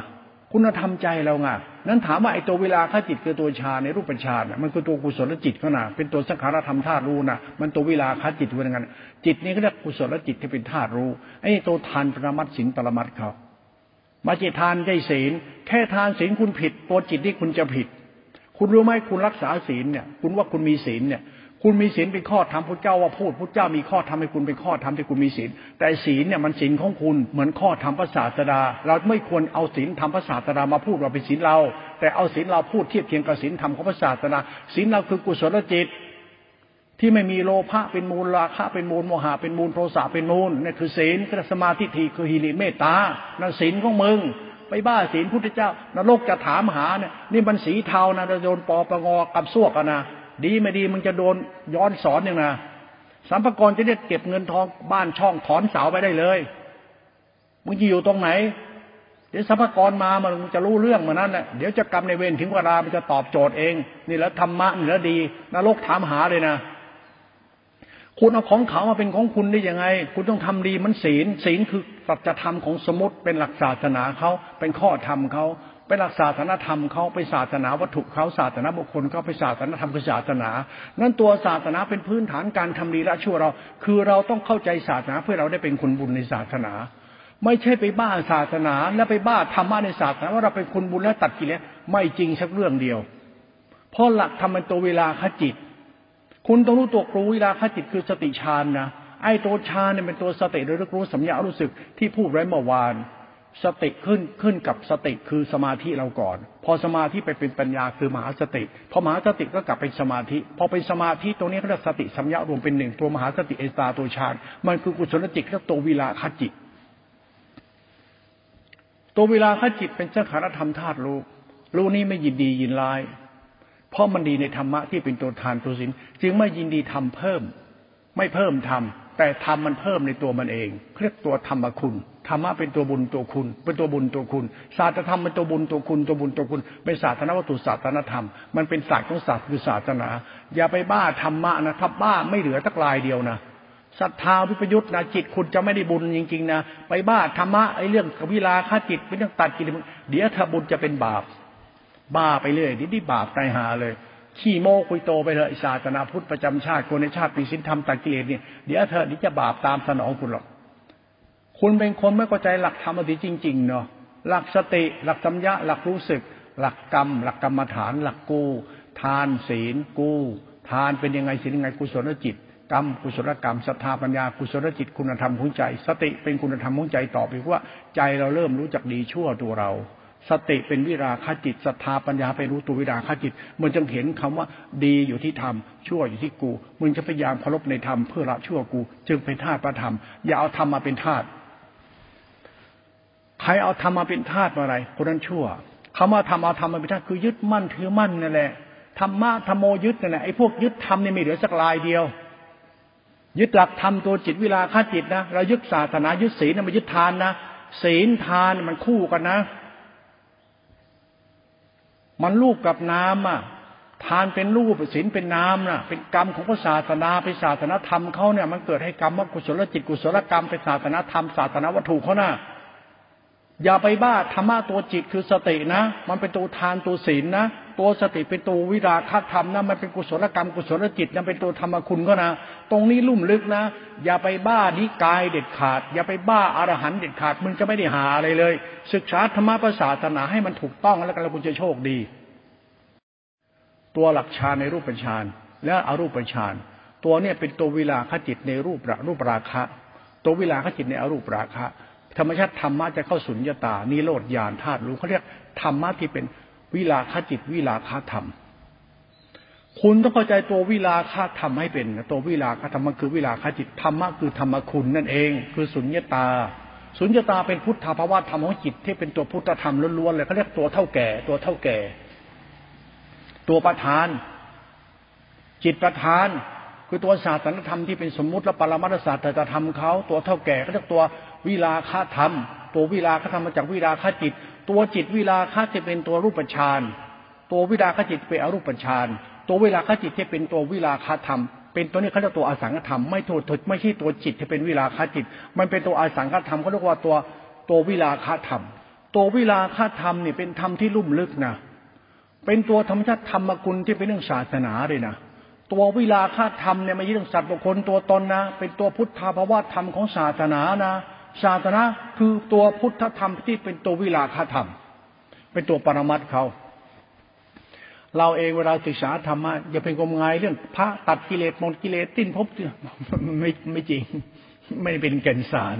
คุณธรรมใจเราไงนั้นถามว่าไอ้ตัวเวลาข้าจิตคือตัวฌานในรูปฌานน่ะมันคือตัวกุศลจิตเขาน่ะเป็นตัวสังขารธรรมธาตุรู้น่ะมันตัวเวลาข้าจิตเหมือนกันจิตนี้ก็เรียกกุศลจิตที่เป็นธาตุรู้ไอ้ตัวทานปรมัตถ์ศีลปรมัตถ์เขามาจิตทานใจศีลแค่ทานศีลคุณผิดตัวจิตนี่คุณจะผิดคุณรู้ไหมคุณรักษาศีลเนี่ยคุณว่าคุณมีศีลเนี่ยคุณมีศีลเป็นข้อธรรมพุทธเจ้าว่าพูดพุทธเจ้ามีข้อธรรมให้คุณเป็นข้อธรรมที่คุณมีศีลแต่ศีลเนี่ยมันศีลของคุณเหมือนข้อธรรมพระศาสดาเราไม่ควรเอาศีลธรรมพระศาสดามาพูดว่าเป็นศีลเราแต่เอาศีลเราพูดเทียบเทียงกับศีลธรรมของพระศาสดาศีลเราคือกุศลจิตที่ไม่มีโลภะเป็นมูลราคะเป็นมูลโมหะเป็นมูลโทสะเป็นมูลนั่นคือศีลคือสมาธิที่คือหิริเมตตานั่นศีลของมึงไปบ้าศีลพุทธเจ้านรกจะถามหาเนี่ยนี่มันสีเทานะโดนปปงกับซวกอ่ะนะดีไม่ดีมึงจะโดนย้อนสอนอย่างนะสัมภากรจะเรียกเก็บเงินทองบ้านช่องถอนเสาไปได้เลยมึงจะอยู่ตรงไหนเดี๋ยวสัมภากรมามึงจะรู้เรื่องมันนั้นแหละเดี๋ยวจะกรรมในเวรถึงเวลามันจะตอบโจทย์เองนี่แล้วธรรมะนี่แล้วดีนรกถามหาเลยนะคุณเอาของเขามาเป็นของคุณได้ยังไงคุณต้องทำดีมันศีลศีลคือสัจธรรมของสมมติเป็นหลักศาสนาเขาเป็นข้อธรรมเขาเป็นหลักศาสนาธรรมเขาเป็นศาสนาวัตถุเขาศาสนาบุคคลเขาเป็นศาสนาธรรมคือศาสนานั่นตัวศาสนาเป็นพื้นฐานการทำดีละชั่วเราคือเราต้องเข้าใจศาสนาเพื่อเราได้เป็นคนบุญในศาสนาไม่ใช่ไปบ้าศาสนาและไปบ้าธรรมะในศาสนาว่าเราเป็นคนบุญแล้วตัดกิเลสไม่จริงสักเรื่องเดียวเพราะหลักธรรมเป็นตัวเวลาขจิตคุณต้องรู้ตัวรู้เวลาขจิตคือสติฌานนะไอ้ตัวฌานเนี่ยเป็นตัวสติโดยรู้สัญญารู้สึกที่พูดไว้เมื่อวานสติขึ้นขึ้นกับสติคือสมาธิเราก่อนพอสมาธิไปเป็นปัญญาคือมหาสติพอมหาสติก็กลับเป็นสมาธิพอเป็นสมาธิตัวนี้เขาเรียกสติสัมยะรวมเป็นหนึ่งตัวมหาสติเอตาตัวฌานมันคือกุศลจิตกับตัววิราคะจิตตัววิราคะจิตเป็นสังขารธรรมธาตุรู้รู้นี้ไม่ยินดียินร้ายเพราะมันดีในธรรมะที่เป็นตัวทานตัวศีลจึงไม่ยินดีทำเพิ่มไม่เพิ่มทำแต่ทำมันเพิ่มในตัวมันเองเรียกตัวธรรมคุณธรรมะเป็นตัวบุญตัวคุณเป็นตัวบุญตัวคุณศาสตรธรรมเป็นตัวบุญตัวคุณตัวบุญตัวคุณเป็นศาสนาวัตถุศาสนาธรรมมันเป็นศาสตร์ของศาสตร์คือศาสนาอย่าไปบ้าธรรมะนะถ้าบ้าไม่เหลือตะกลายเดียวนะศรัทธาวิปยุตนะจิตคุณจะไม่ได้บุญจริงๆนะไปบ้าธรรมะไอ้เรื่องวิราคะจิตเป็นเรื่องตัดกิเลสเดี๋ยวถ้าบุญจะเป็นบาปบ้าไปเรื่อยนี่นี่บาปตายหาเลยขี้โม้คุยโตไปเลยศาสนาพุทธประจำชาติคนในชาติมีศีลธรรมตัดกิเลสเนี่ยเดี๋ยวเธอนี่จะบาปตามสนองคุณหรอกคุณเป็นคนไม่เข้าใจหลักธรรมจริงๆเนาะหลักสติหลักสัมยะหลักรู้สึกหลักกรรมหลักกรรมฐานหลักกู้ทานศีลกู้ทานเป็นยังไงศีลยังไงกุศลจิตกรรมกุศลกรรมศรัทธาปัญญากุศลจิตคุณธรรมของใจสติเป็นคุณธรรมของใจต่อไปว่าใจเราเริ่มรู้จักดีชั่วตัวเรา สติเป็นวิราคะจิตศรัทธาปัญญาไปรู้ตัววิราคะจิตมันจึงเห็นคำว่าดีอยู่ที่ธรรมชั่วอยู่ที่กูมึงจะพยายามเคารพในธรรมเพื่อละชั่วกูจึงเป็นธาตุประธรรมอย่าเอาธรรมมาเป็นธาตุใครเอาธรรมมาเป็นธาตุมาอะไรคนนั้นชั่วคำว่าธรรมเอาธรรมมาเป็นธาตุคือยึดมั่นถือมั่นนั่นแหละธรรมะธรรมโมยึดนั่นแหละไอ้พวกยึดธรรมเนี่ยไม่เหลือสักลายเดียวยึดหลักธรรมตัวจิตวิราคะจิตนะเรายึดศาสนายึดศีลนะมายึดทานนะศีลทานมันคู่กันนะมันรูปกับน้ำอ่ะทานเป็นรูปศีลเป็นน้ำน่ะเป็นกรรมของพระศาสนาเป็นศาสนธรรมเขาเนี่ยมันเกิดให้กรรมว่ากุศลจิตกุศลกรรมเป็นศาสนธรรมศาสนวัตถุเขาน่ะอย่าไปบ้าธรรมะตัวจิตคือสตินะมันเป็นตัวทานตัวศีลนะตัวสติเป็นตัววิราคะธรรมนะมันเป็นกุศลกรรมกุศลจิตนะเป็นตัวธรรมคุณเขานะตรงนี้ลุ่มลึกนะอย่าไปบ้านิกายเด็ดขาดอย่าไปบ้าอรหันต์เด็ดขาดมึงจะไม่ได้หาอะไรเลยศึกษาธรรมะศาสนาให้มันถูกต้องแล้วกันแล้วคุณจะโชคดีตัวหลักฌานในรูปเป็นฌานและอรูปเป็นฌานตัวเนี่ยเป็นตัววิราคะจิตในรูปรารูปราคะตัววิราคะจิตในอรูปราคะธรรมชาติธรรมะจะเข้าสุญญตานิโรธญาณธาตุรู้เขาเรียกธรรมะที่เป็นวิราคะจิตวิราคะธรรมคุณต้องเข้าใจตัววิราคะธรรมให้เป็นตัววิราคะธรรมมันคือวิราคะจิตธรรมะคือธรรมคุณนั่นเองคือสุญญตาสุญญตาเป็นพุทธภาวะธรรมของจิตที่เป็นตัวพุทธธรรมล้วนๆเลยเขาเรียกตัวเท่าแก่ตัวเท่าแก่ตัวประธานจิตประธานคือตัวศาสนธรรมที่เป็นสมมุติและปรมัตถศาสตรธรรมเขาตัวเท่าแก่เขาเรียกตัววิราคะธรรมตัววิราคะธรรมมาจากวิราคะจิตตัวจิตวิราคะจะเป็นตัวรูปฌานตัววิราคะจิตเป็นอรูปฌานตัววิราคะจิตที่เป็นตัววิราคะธรรมเป็นตัวนี้เขาเรียกตัวอสังขธรรมไม่ถูกถูกไม่ใช่ตัวจิตที่เป็นวิราคะจิตมันเป็นตัวอสังขธรรมเขาเรียกว่าตัวตัววิราคะธรรมตัววิราคะธรรมเนี่ยเป็นธรรมที่ลุ่มลึกนะเป็นตัวธรรมชาติธรรมกุลที่เป็นเรื่องศาสนาเลยนะตัววิราคะธรรมเนี่ยไม่ใช่เรื่องสัตว์บุคคลตัวตนนะเป็นตัวพุทธภาวะธรรมของศาสนานะศาสนาคือตัวพุทธธรรมที่เป็นตัววิราคะธรรมเป็นตัวปรมัตถ์เขาเราเองเวลาศึกษาธรรมะอย่าเป็นงมงายเรื่องพระตัดกิเลสหมดกิเลสสิ้นภพไม่ไม่จริงไม่เป็นแก่นสาร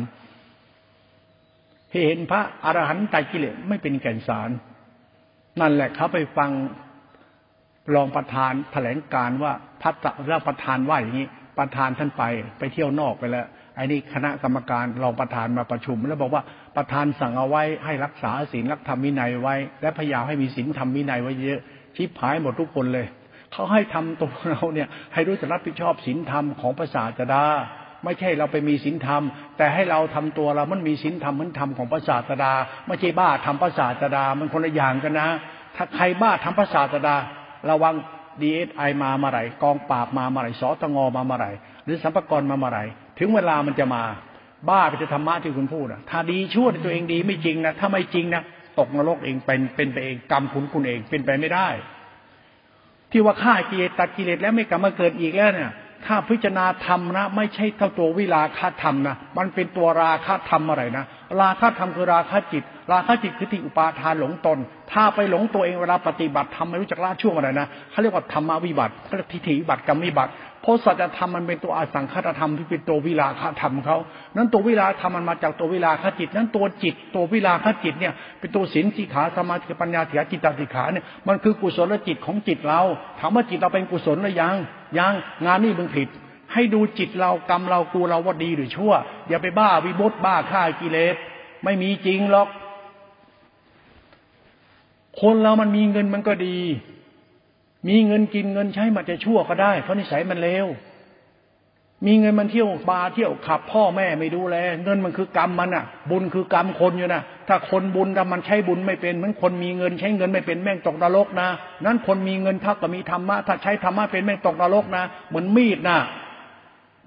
เห็นพระอรหันต์ตัดกิเลสไม่เป็นแก่นสารนั่นแหละเขาไปฟังรองประธานแถลงการว่าพระรับประธานว่าอย่างนี้ประธานท่านไปไปเที่ยวนอกไปแล้วไอ้นี่คณะกรรมการรองประธานมาประชุมแล้วบอกว่าประธานสั่งเอาไว้ให้รักษาศีลรักธรรมวินัยไว้และพยายามให้มีศีลธรรมวินัยไว้เยอะชิบหายหมดทุกคนเลยเขาให้ทำตัวเราเนี่ยให้รู้จักรับผิดชอบศีลธรรมของพระศาสดาไม่ใช่เราไปมีศีลธรรมแต่ให้เราทำตัวเรามันมีศีลธรรมมันธรรมของพระศาสดาไม่ใช่บ้าทำพระศาสดามันคนละอย่างกันนะถ้าใครบ้าทำพระศาสดาระวัง ดี เอส ไอ มาเมื่อไหร่กองปราบมาเมื่อไหร่สตงมาเมื่อไหร่หรือสรรพากรมาเมื่อไหร่ถึงเวลามันจะมาบ้าไปจะธรรมะที่คุณพูดนะถ้าดีชั่วในตัวเองดีไม่จริงนะถ้าไม่จริงนะตกนรกเองเป็นเป็นไปเองกรรมคุณคุณเองเป็นไปไม่ได้ที่ว่าฆ่ากิเลสตัดกิเลสแล้วไม่กลับมาเกิดอีกแล้วเนี่ยถ้าพิจารณาธรรมนะไม่ใช่เท่าตัววิราคะธรรมนะมันเป็นตัวราคะธรรมอะไรนะราคะธรรมคือราคะจิตราคะจิตคือที่อุปาทานหลงตนถ้าไปหลงตัวเองเวลาปฏิบัติธรรมไม่รู้จักละชั่วอะไรนะเขาเรียกว่าธรรมวิบัติเขาเรียกทิฏฐิวิบัติกรรมวิบัติเพราะสัจธรรมมันเป็นตัวอสังขตธรรมที่เป็นตัววิราคะธรรมเขานั้นตัววิราคะธรรมมันมาจากตัววิราคะจิตนั้นตัวจิตตัววิราคะจิตเนี่ยเป็นตัวศีลสิกขาสมาธิปัญญาสิกขาจิตตสิกขาเนี่ยมันคือกุศลจิตของจิตเราถามว่าจิตเราเป็นกุศลหรือยังยังงานนี้มึงผิดให้ดูจิตเรากรรมเรากูเราว่าดีหรือชั่วอย่าไปบ้าวิบัติบ้าฆ่ากิเลสไม่มีจริงหรอกคนเรามันมีเงินมันก็ดีมีเงินกินเงินใช้มันจะชั่วก็ได้เพราะนิสัยมันเลวมีเงินมันเที่ยวบาร์เที่ยวขับพ่อแม่ไม่ดูแลเงินมันคือกรรมมันน่ะบุญคือกรรมคนอยู่นะถ้าคนบุญแต่มันใช้บุญไม่เป็นเหมือนคนมีเงินใช้เงินไม่เป็นแม่งตกนรกนะนั้นคนมีเงินถ้าก็มีธรรมะถ้าใช้ธรรมะเป็นแม่งตกนรกนะเหมือนมีดนะ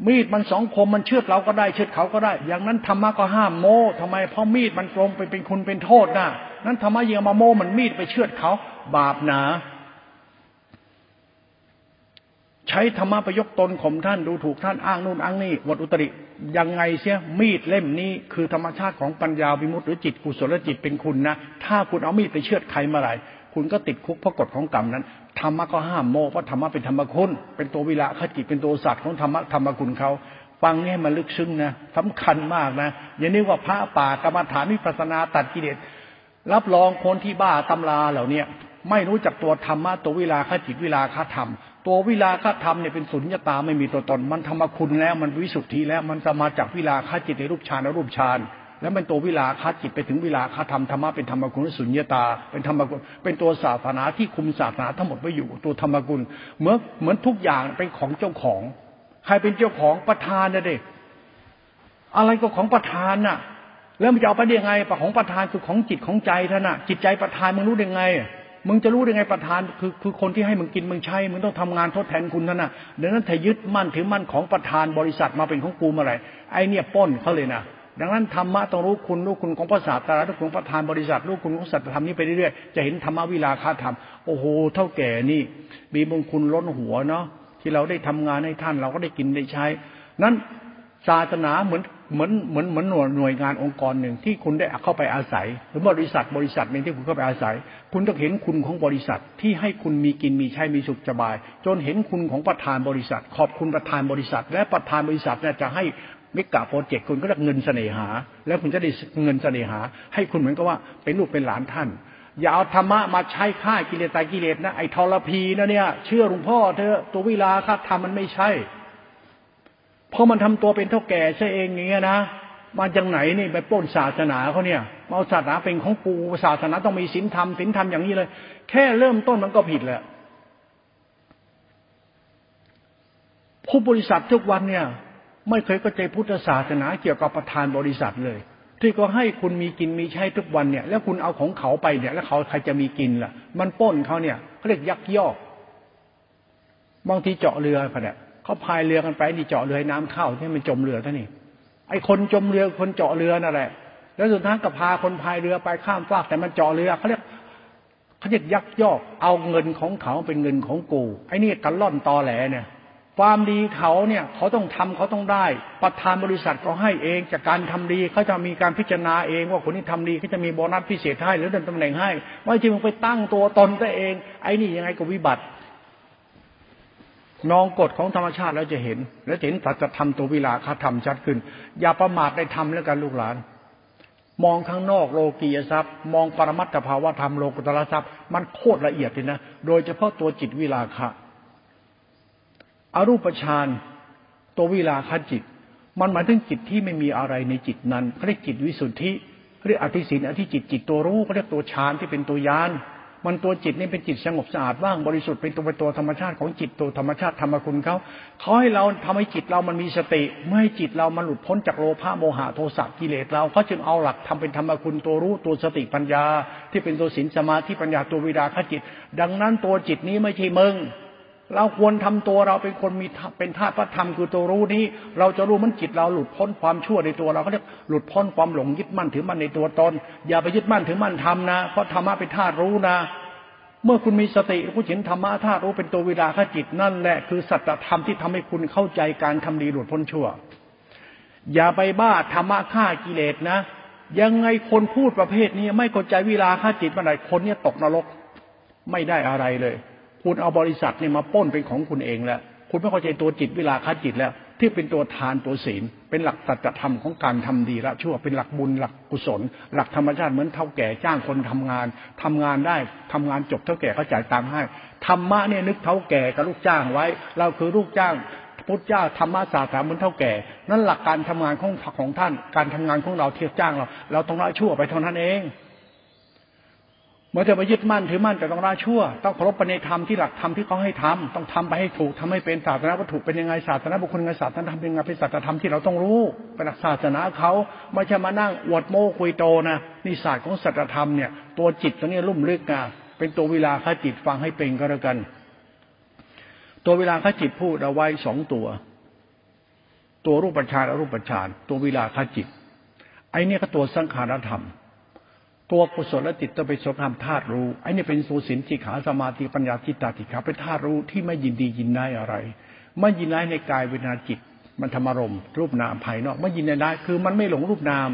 มีดมันสองคมมันเชือดเราก็ได้เชือดเขาก็ได้อย่างนั้นธรรมะก็ห้ามโม้ทำไมเพราะมีดมันตรงไปเป็นคุณเป็นโทษนะนั้นธรรมะยังมาโม้มันมีดไปเชือดเขาบาปหนาใช้ธรรมะประยกตนข่มท่านดูถูกท่านอ้างนู่นอ้างนี่วัดอุตริยังไงเสียมีดเล่มนี้คือธรรมชาติของปัญญาวิมุตติหรือจิตกุศลจิตเป็นคุณนะถ้าคุณเอามีดไปเชือดใครเมื่อไหร่คุณก็ติดคุกเพราะกฎของกรรมนั้นธรรมะก็ห้ามโมเพราะธรรมะเป็นธรรมคุณเป็นตัววิราคะจิตเป็นตัวสัตว์ของธรรมะธรรมคุณเขาฟังนี่ให้มันลึกซึ้งนะสำคัญมากนะอย่านึกว่าพระป่ากรรมฐานวิปัสสนาตัดกิเลส รับรองคนที่บ้าตำราเหล่านี้ไม่รู้จักตัวธรรมะตัววิราคะจิตวิราคะธรรมตัววิราคะธรรมเนี่ยเป็นสุญญตาไม่มีตัวตนมันธรรมคุณแล้วมันวิสุทธิแล้วมันสมาจากวิราคะจิตในรูปฌานและรูปฌานแล้วเป็นตัววิราคะจิตไปถึงวิราคะธรรมธรรมะเป็นธรรมคุณสุญญตาเป็นธรรมคุณเป็นตัวศาสนาที่คุมศาสนาทั้งหมดไว้อยู่ตัวธรรมคุณเหมือนเหมือนทุกอย่างเป็นของเจ้าของใครเป็นเจ้าของประธานน่ะดิอะไรก็ของประธานน่ะแล้วมันจะเอาไปได้ยังไงปะของประธานคือของจิตของใจท่านน่ะจิตใจประธานมึงรู้ได้ไงมึงจะรู้ได้ไงประธานคือคือคนที่ให้มึงกินมึงใช้มึงต้องทำงานทดแทนคุณนั่นน่ะดังนั้นถ้ายึดมั่นถือมั่นของประธานบริษัทมาเป็นของกูเมื่อไหร่ไอ้เนี่ยป้นเขาเลยนะดังนั้นธรรมะต้องรู้คุณรู้คุณของพระศาสดารู้คุณของประธานบริษัทรู้คุณของสัตธรรมนี้ไปเรื่อยๆจะเห็นธรรมวิราคะธรรมโอ้โหเท่าแก่นี่มีบุญคุณล้นหัวเนาะที่เราได้ทำงานให้ท่านเราก็ได้กินได้ใช้นั้นศาสนาเหมือนเหมือนเหมือนเหมือนหน่วยงานองค์กรหนึ่งที่คุณได้เข้าไปอาศัยหรือบริษัทบริษัทหนึ่งที่คุณเข้าไปอาศัยคุณต้องเห็นคุณของบริษัทที่ให้คุณมีกินมีใช้มีสุขสบายจนเห็นคุณของประธานบริษัทขอบคุณประธานบริษัทและประธานบริษัทเนี่ยจะให้มิกะโปรเจกต์คุณก็ได้เงินเสน่หาแล้วคุณจะได้เงินเสน่หาให้คุณเหมือนกับว่าเป็นลูกเป็นหลานท่านอย่าเอาธรรมะมาใช้ฆ่ากิเลสตายกิเลสนะไอ้ทรพีนะเนี่ยเชื่อหลวงพ่อเธอตัววิราคะธรรมมันไม่ใช่เพราะมันทำตัวเป็นเท่าแก่ใช่เองอย่างเงี้ยนะมาจากไหนนี่ไปปล้นศาสนาเขาเนี่ยเอาศาสนาเป็นของกูศาสนาต้องมีศีลธรรมศีลธรรมอย่างนี้เลยแค่เริ่มต้นมันก็ผิดแล้วผู้บริษัททุกวันเนี่ยไม่เคยเข้าใจพุทธศาสนาเกี่ยวกับประธานบริษัทเลยที่ก็ให้คุณมีกินมีใช้ทุกวันเนี่ยแล้วคุณเอาของเขาไปเนี่ยแล้วเขาใครจะมีกินล่ะมันปล้นเขาเนี่ยเขาเรียกยักยอกบางทีเจาะเรือเขาเนี่ยเขาพายเรือกันไปนี่เจาะเรือน้ำเข้าเนี่ยมันจมเรือท่านี่ไอ้คนจมเรือคนเจาะเรือนั่นแหละแล้วสุดท้ายก็พาคนพายเรือไปข้ามฟากแต่มันเจาะเรือเขาเรียกเขาเรียกยักยอกเอาเงินของเขาเป็นเงินของกูไอ้นี่กันล่อนตอแหลเนี่ยความดีเขาเนี่ยเขาต้องทำเขาต้องได้ประธานบริษัทเขาให้เองจากการทำดีเขาจะมีการพิจารณาเองว่าคนที่ทำดีเขาจะมีโบนัสพิเศษให้หรือเดินตำแหน่งให้ไม่จริงมึงไปตั้งตัวตนตัวเองไอ้นี่ยังไงก็วิบัตินองกฎของธรรมชาติแล้วจะเห็นและเห็นสัจธรรมตัววิราคะธรรมชัดขึ้นอย่าประมาทในธรรมแล้วกันลูกหลานมองข้างนอกโลกียทรัพย์มองปรมัตถภาวธรรมโลกุตตรทรัพย์มันโคตรละเอียดเลยนะโดยเฉพาะตัวจิตวิราคะอรูปฌานตัววิราคะจิตมันหมายถึงจิตที่ไม่มีอะไรในจิตนั้นเขาเรียกจิตวิสุทธิเรียกอธิศีลอธิจิตจิตตัวรู้เขาเรียกตัวฌานที่เป็นตัวยานมันตัวจิตนี่เป็นจิตสงบสะอาดว่างบริสุทธิ์เป็นตัวตัวธรรมชาติของจิตตัวธรรมชาติธรรมคุณเขาเขาให้เราทำให้จิตเรามันมีสติไม่ให้จิตเรามันหลุดพ้นจากโลภะโมหะโทสะกิเลสเราเขาจึงเอาหลักทำเป็นธรรมคุณตัวรู้ตัวสติปัญญาที่เป็นตัวศีลสมาธิปัญญาตัววิราคะจิตดังนั้นตัวจิตนี้ไม่ใช่มึงเราควรทำตัวเราเป็นคนมีเป็นธาตุพระธรรมคือตัวรู้นี้เราจะรู้มันจิตเราหลุดพ้นความชั่วในตัวเราเขาเรียกหลุดพ้นความหลงยึดมั่นถือมั่นในตัวตนอย่าไปยึดมั่นถือมั่นธรรมนะเพราะธรรมะเป็นธาตุรู้นะเมื่อคุณมีสติคุณเห็นธรรมะธาตุรู้เป็นตัววิราคะจิตนั่นแหละคือสัจธรรมที่ทำให้คุณเข้าใจการทำดีหลุดพ้นชั่วอย่าไปบ้าธรรมะฆ่ากิเลสนะยังไงคนพูดประเภทนี้ไม่เข้าใจวิราคะจิตเมื่อไหร่คนเนี่ยตกนรกไม่ได้อะไรเลยคุณเอาบริษัทเนี่ยมาป้นเป็นของคุณเองแล้วคุณไม่เข้าใจตัวจิตวิราคะจิตแล้วที่เป็นตัวทานตัวศีลเป็นหลักสัจธรรมของการทำดีละชั่วเป็นหลักบุญหลักกุศลหลักธรรมชาติเหมือนเท่าแก่จ้างคนทำงานทำงานได้ทำงานจบเท่าแก่เขาจ่ายตังค์ให้ธรรมะเนี่ยนึกเท่าแก่กับลูกจ้างไว้เราคือลูกจ้างพุทธเจ้าธรรมะศาสนาเหมือนเท่าแก่นั่นหลักการทำงานของของท่านการทำงานของเราเที่ยวจ้างเราเราต้องละชั่วไปเท่านั้นเองเมื่อจะไปยึดมั่นถือมั่นแต่ต้องละชั่วต้องเคารพในธรรมที่หลักธรรมที่เขาให้ทำต้องทำไปให้ถูกทำให้เป็นศาสนาวัตถุเป็นยังไงศาสนาบุคคลยังไงศาสนาธรรมเป็นยังไงเป็นศาสนาธรรมที่เราต้องรู้เป็นหลักศาสนาเขาไม่ใช่มานั่งอวดโม้คุยโตนะนี่ศาสตร์ของศาสนาธรรมเนี่ยตัวจิตตัวนี้ลุ่มลึกนะเป็นตัวเวลาข้าจิตฟังให้เป็นก็แล้วกันตัวเวลาข้าจิตพูดเอาไว้สองตัวตัวรูปฌานอรูปฌานตัวเวลาข้าจิตไอ้เนี่ยก็ตัวสังขารธรรมตัวกุศลจิตจะไปสภาพธาตุรู้ไอ้นี่เป็นสูสินจิขาสมาธิปัญญาจิตตาจิตขาเป็นธาตุรู้ที่ไม่ยินดียินได้อะไรไม่ยินได้ในกายเวทนาจิตมันธรรมารมณ์รูปนามภายนอกไม่ยินได้คือมันไม่หลงรูปนาม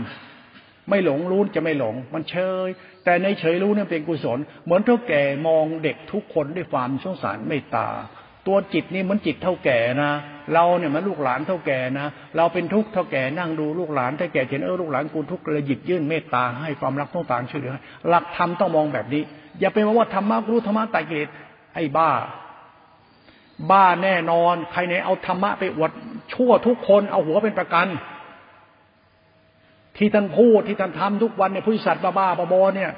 ไม่หลงรู้จะไม่หลงมันเฉยแต่ในเฉยรู้เนี่ยเป็นกุศลเหมือนเท่าแก่มองเด็กทุกคนด้วยความสงสารเมตตา ตัวจิตนี่เหมือนจิตเท่าแก่นะเราเนี่ยมันลูกหลานเท่าแก่นะเราเป็นทุกข์เท่าแก่นั่งดูลูกหลานเท่าแก่เห็นเออลูกหลานกูทุกข์เลยหยิบยื่นเมตตาให้ความรักต้องต่างช่วยเหลือหลักธรรมต้องมองแบบนี้อย่าไปมองว่าธรรมะรู้ธรรมะตายเกตไอ้บ้าบ้าแน่นอนใครไหนเอาธรรมะไปอวดชั่วทุกคนเอาหัวเป็นประกันที่ท่านพูดที่ท่านทำทุกวันเนี่ยผู้ศาสตร์บ้าๆบอๆเนี่ย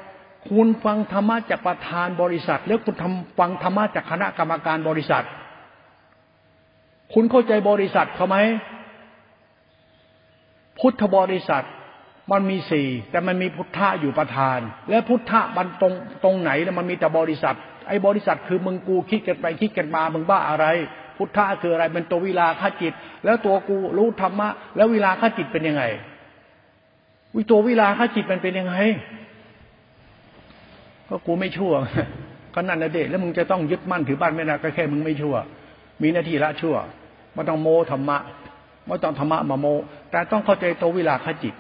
คุณฟังธรรมะจากประธานบริษัทแล้วคุณทำฟังธรรมะจากคณะกรรมการบริษัทคุณเข้าใจบริษัทเขาไหมพุทธบริษัทมันมีสี่แต่มันมีพุทธะอยู่ประธานและพุทธะมันตรงตรงไหนแล้วมันมีแต่บริษัทไอ้บริษัทคือมึงกูคิดกันไปคิดกันมามึงบ้าอะไรพุทธะคืออะไรเป็นตัววิราคะจิตแล้วตัวกูรู้ธรรมะแล้ววิราคะจิตเป็นยังไงวิตัววิราคะจิตมันเป็นยังไงก็กูไม่ชั่วก็นั่นน่ะเด็กแล้วมึงจะต้องยึดมั่นถือบ้านไม่นะก็แค่มึงไม่ชั่วมีหน้าที่ละชั่วไม่ต้องโมธรรมะไม่ต้องธรรมะมาโมแต่ต้องเข้าใจตัววิราคะจิต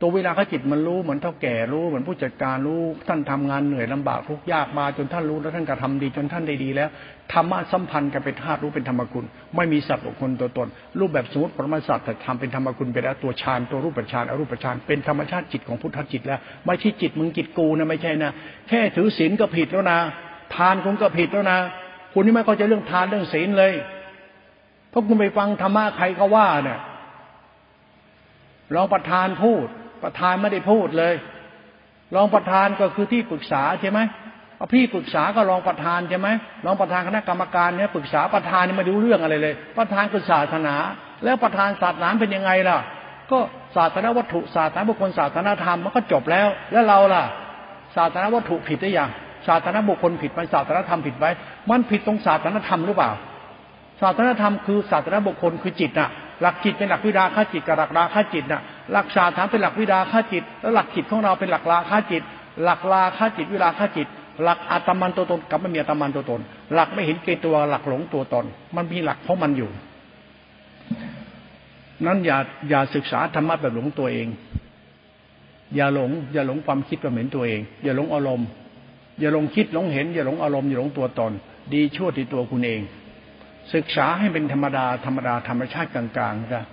ตัววิราคะจิตมันรู้เหมือนเท่าแก่รู้เหมือนผู้จัดการรู้ท่านทำงานเหนื่อยลำบากทุกยากมาจนท่านรู้แล้วท่านก็ทำดีจนท่านได้ดีแล้วธรรมะสัมพันธ์กันเป็นธาตุรู้เป็นธรรมคุณไม่มีสัตว์บุคคลตัวตนรูปแบบสมมติปรมัตถสัจธรรมเป็นธรรมคุณไปแล้วตัวฌานตัวรูปฌานอรูปฌานเป็นธรรมชาติจิตของพุทธจิตแล้วไม่ใช่จิตมึงจิตกูนะไม่ใช่นะแค่ถือศีลก็ผิดแล้วนะทานคุณก็ผิดแล้วนะคุณนี่ไม่เข้าใจเรื่องทานเรื่องศีลเลยเพราะคุณไปฟังธรรมะใครก็ว่าเนี่ยรองประธานพูดประธานไม่ได้พูดเลยรองประธานก็คือที่ปรึกษาใช่ไหมเอาพี่ปรึกษาก็รองประธานใช่ไหมรองประธานคณะกรรมการเนี่ยปรึกษาประธานนี่ไม่รู้เรื่องอะไรเลยประธานคือศาสนาแล้วประธานศาสนาเป็นยังไงล่ะก็ศาสนาวัตถุศาสนาบุคคลศาสนาธรรมมันก็จบแล้วแล้วเราล่ะศาสนาวัตถุผิดหรือยังศาสนาบุคคลผิดไหมศาสนาธรรมผิดไหมมันผิดตรงศาสนาธรรมหรือเปล่าศาสนาธรรมคือศาสนาบุคคลคือจิตน่ะหลักจิตเป็นหลักวิราคะจิตกับหลักราคะจิตน่ะหลักศาสนาเป็นหลักวิราคะจิตแล้วหลักจิตของเราเป็นหลักราคะจิตหลักราคะจิตวิราคะจิตหลักอาตมันตัวตนกับไม่มีอาตมันตัวตนหลักไม่เห็นเกตตัวหลักหลงตัวตนมันมีหลักเพราะมันอยู่นั้นอย่าอย่าศึกษาธรรมะแบบหลงตัวเองอย่าหลงอย่าหลงความคิดความเห็นตัวเองอย่าหลงอารมณ์อย่าหลงคิดหลงเห็นอย่าหลงอารมณ์อย่าหลงตัวตนดีชั่วที่ตัวคุณเองศึกษาให้เป็นธรรมดาธรรมดาธรรมชาติกลางๆนะ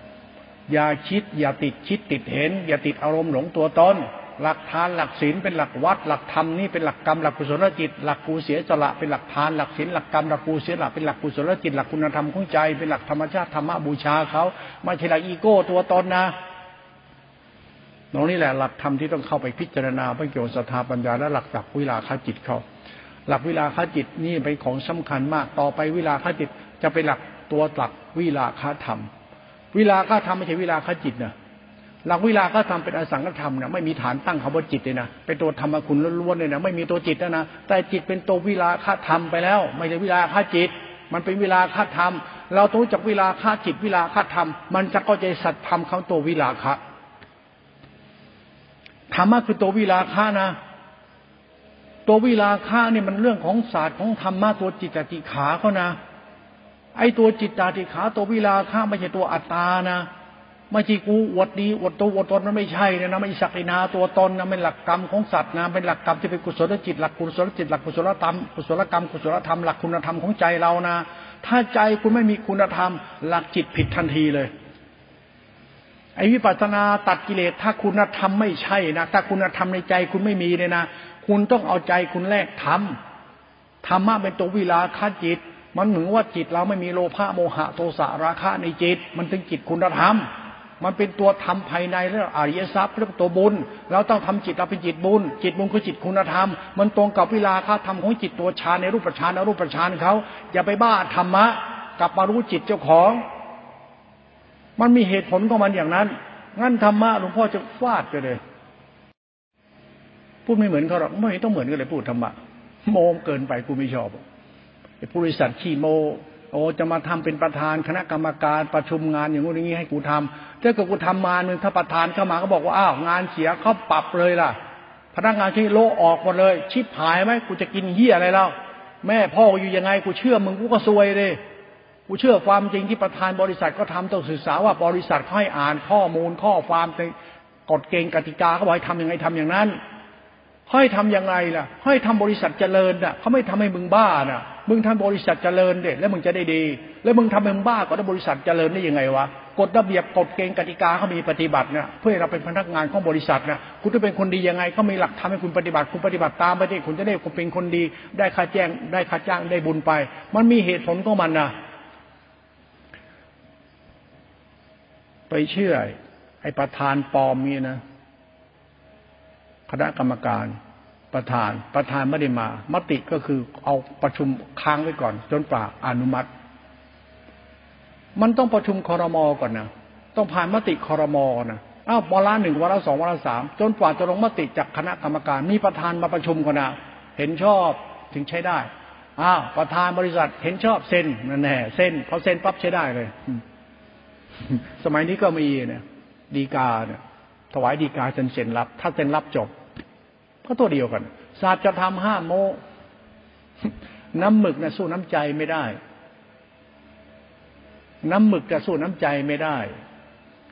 อย่าคิดอย่าติดคิดติดเห็นอย่าติดอารมณ์หลงตัวตนหลักทานหลักศีลเป็นหลักวัดหลักธรรมนี่เป็นหลักกรรมหลักกุศลจิตหลักกูเสียสละเป็นหลักทานหลักศีลหลักกรรมหลักกูเสียสละเป็นหลักกุศลจิตหลักคุณธรรมของใจเป็นหลักธรรมชาติธรรมะบูชาเขาไม่ใช่หลักอีโก้ตัวตนนะตรงนี้แหละหลักธรรมที่ต้องเข้าไปพิจารณาเพื่อเกี่ยวกับศรัทธาปัญญาและหลักหลักวิราคะจิตเขาหลักวิราคะจิตนี่เป็นของสำคัญมากต่อไปวิราคะจิตจะเป็นหลักตัวหลักวิราคะธรรมวิราคะธรรมไม่ใช่วิราคะจิตนะหลักวิราคะธรรมเป็นอสังขธรรมนะไม่มีฐานตั้งคำว่าจิตเลยนะเป็นตัวธรรมคุณล้วนๆเลยนะไม่มีตัวจิตนะนะแต่จิตเป็นตัววิราคะธรรมไปแล้วไม่ใช่วิราคะจิตมันเป็นวิราคะธรรมเราต้องรู้จักวิราคะจิตวิราคะธรรมมันจะเข้าใจสัจธรรมของตัววิราคะธรรมะคือตัววิราคะนะตัววิราคะเนี่ยมันเรื่องของศาสตร์ของธรรมะตัวจิตตติขาเขานะไอ้ตัวจิตตติขาตัววิราคะไม่ใช่ตัวอัตตานะไม่ใช่กูอวดดีอวดตัวอวดตนมันไม่ใช่นะไม่ใช่ศักดินาตัวตนนะเป็นหลักกรรมของสัตว์นะเป็นหลักกรรมที่เป็นกุศลจิตหลักกุศลจิตหลักกุศลธรรมกุศลกรรมกุศลธรรมหลักคุณธรรมของใจเรานะถ้าใจคุณไม่มีคุณธรรมหลักจิตผิดทันทีเลยไอ้วิปัสสนาตัดกิเลสถ้าคุณธรรมไม่ใช่นะถ้าคุณธรรมในใจคุณไม่มีเลยนะคุณต้องเอาใจคุณแลกธรรมธรรมะเป็นตัววิราคะจิตมันเหมือนว่าจิตเราไม่มีโลภะโมหะโทสะราคะในจิตมันถึงจิตคุณธรรมมันเป็นตัวธรรมภายในเรื่องอริยทรัพย์เรื่องตัวบุญเราต้องทำจิตเราเป็นจิตบุญจิตบุญคือจิตคุณธรรมมันตรงกับวิราคะธรรมของจิตตัวฌานในรูปฌานอรูปฌานเขาอย่าไปบ้าธรรมะกลับมารู้จิตเจ้าของมันมีเหตุผลของมันอย่างนั้นงั้นธรรมะหลวงพ่อจะฟาดไปเลยพูดไม่เหมือนเขาหรอกไม่ต้องเหมือนกันเลยพูดธรรมะโมงเกินไปกูไม่ชอบไอ้ผู้บริษัทขี้โมโอ้จะมาทำเป็นประธานคณะกรรมการประชุมงานอย่างงี้อย่างงี้ให้กูทำถ้าเกิดกูทำมาหนึ่งถ้าประธานเข้ามาก็บอกว่าอ้าวงานเสียเขาปรับเลยล่ะพนักงานที่โลออกหมดเลยชิบหายไหมกูจะกินเหี้ยอะไรแล้วแม่พ่ออยู่ยังไงกูเชื่อมึงกูก็ซวยเลยกูเชื่อความจริงที่ประธานบริษัทก็ทำต้องศึกษาว่าบริษัทให้อ่านข้อมูลข้อความในกฎเกณฑ์กติกาเขาบอกให้ทำยังไงทำอย่างนั้นให้ทำอย่างไรล่ะให้ทำบริษัทเจริญน่ะเขาไม่ทำให้มึงบ้าน่ะ มึงทำบริษัทเจริญเด็ดแล้วมึงจะได้ดีแล้วมึงทำมึงบ้าก็ได้บริษัทเจริญได้ยังไงวะกฎระเบียบกฎเกณฑ์กติกาเขามีปฏิบัติเนี่ยเพื่อเราเป็นพนักงานของบริษัทเนี่ยคุณจะเป็นคนดียังไงเขามีหลักธรรมให้คุณปฏิบัติคุณปฏิบัติตามไปดิคุณจะได้คุณเป็นคนดีได้ค่าแจ้งได้ค่าจ้างได้บุญไปมันมีเหตุผลของมันนะไปเชื่อไอ้ประธานปลอมนี่นะคณะกรรมการประธานประธานไม่ได้มามติก็คือเอาประชุมค้างไว้ก่อนจนกว่าอนุมัติมันต้องประชุมครม.ก่อนนะต้องผ่านมติครม.นะอ้าววาระหนึ่งวาระสองวาระสามจนกว่าจะลงมติจากคณะกรรมการมีประธานมาประชุมก่อนนะเห็นชอบถึงใช้ได้อ้าวประธานบริษัทเห็นชอบเซ็นนั่นแหละเซ็นพอเซ็นปั๊บใช้ได้เลยสมัยนี้ก็มีเนี่ยดีกาเนี่ยถวายดีกาเซ็นเซ็นรับถ้าเซ็นรับจบก็ตัวเดียวกันศาสตร์จะทำห้ามโมน้ำหมึกนะสู้น้ำใจไม่ได้น้ำหมึกจะสู้น้ำใจไม่ได้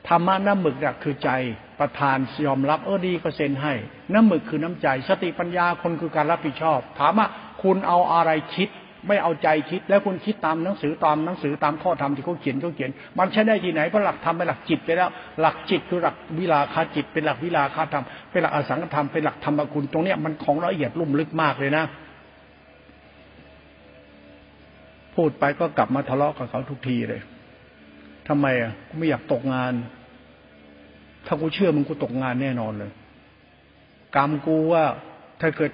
ธรรมะน้ำหมึกนะคือใจประธานยอมรับเออดีก็เซ็นให้น้ำหมึกคือน้ำใจสติปัญญาคนคือการรับผิดชอบถามว่าคุณเอาอะไรคิดไม่เอาใจคิดแล้วคุณคิดตามหนังสือตามหนังสือตามข้อธรรมที่เขาเขียนเขาเขียนมันใช้ได้ที่ไหนเพราะหลักธรรมเป็นหลักจิตไปแล้วหลักจิตคือหลักวิราคะจิตเป็นหลักวิราคะธรรมเป็นหลักอสังขธรรมเป็นหลักธรรมคุณตรงเนี้ยมันของละเอียดลุ่มลึกมากเลยนะพูดไปก็กลับมาทะเลาะกับเขาทุกทีเลยทำไมอ่ะกูไม่อยากตกงานถ้ากูเชื่อมึงกูตกงานแน่นอนเลยกรรมกูว่าถ้าเกิด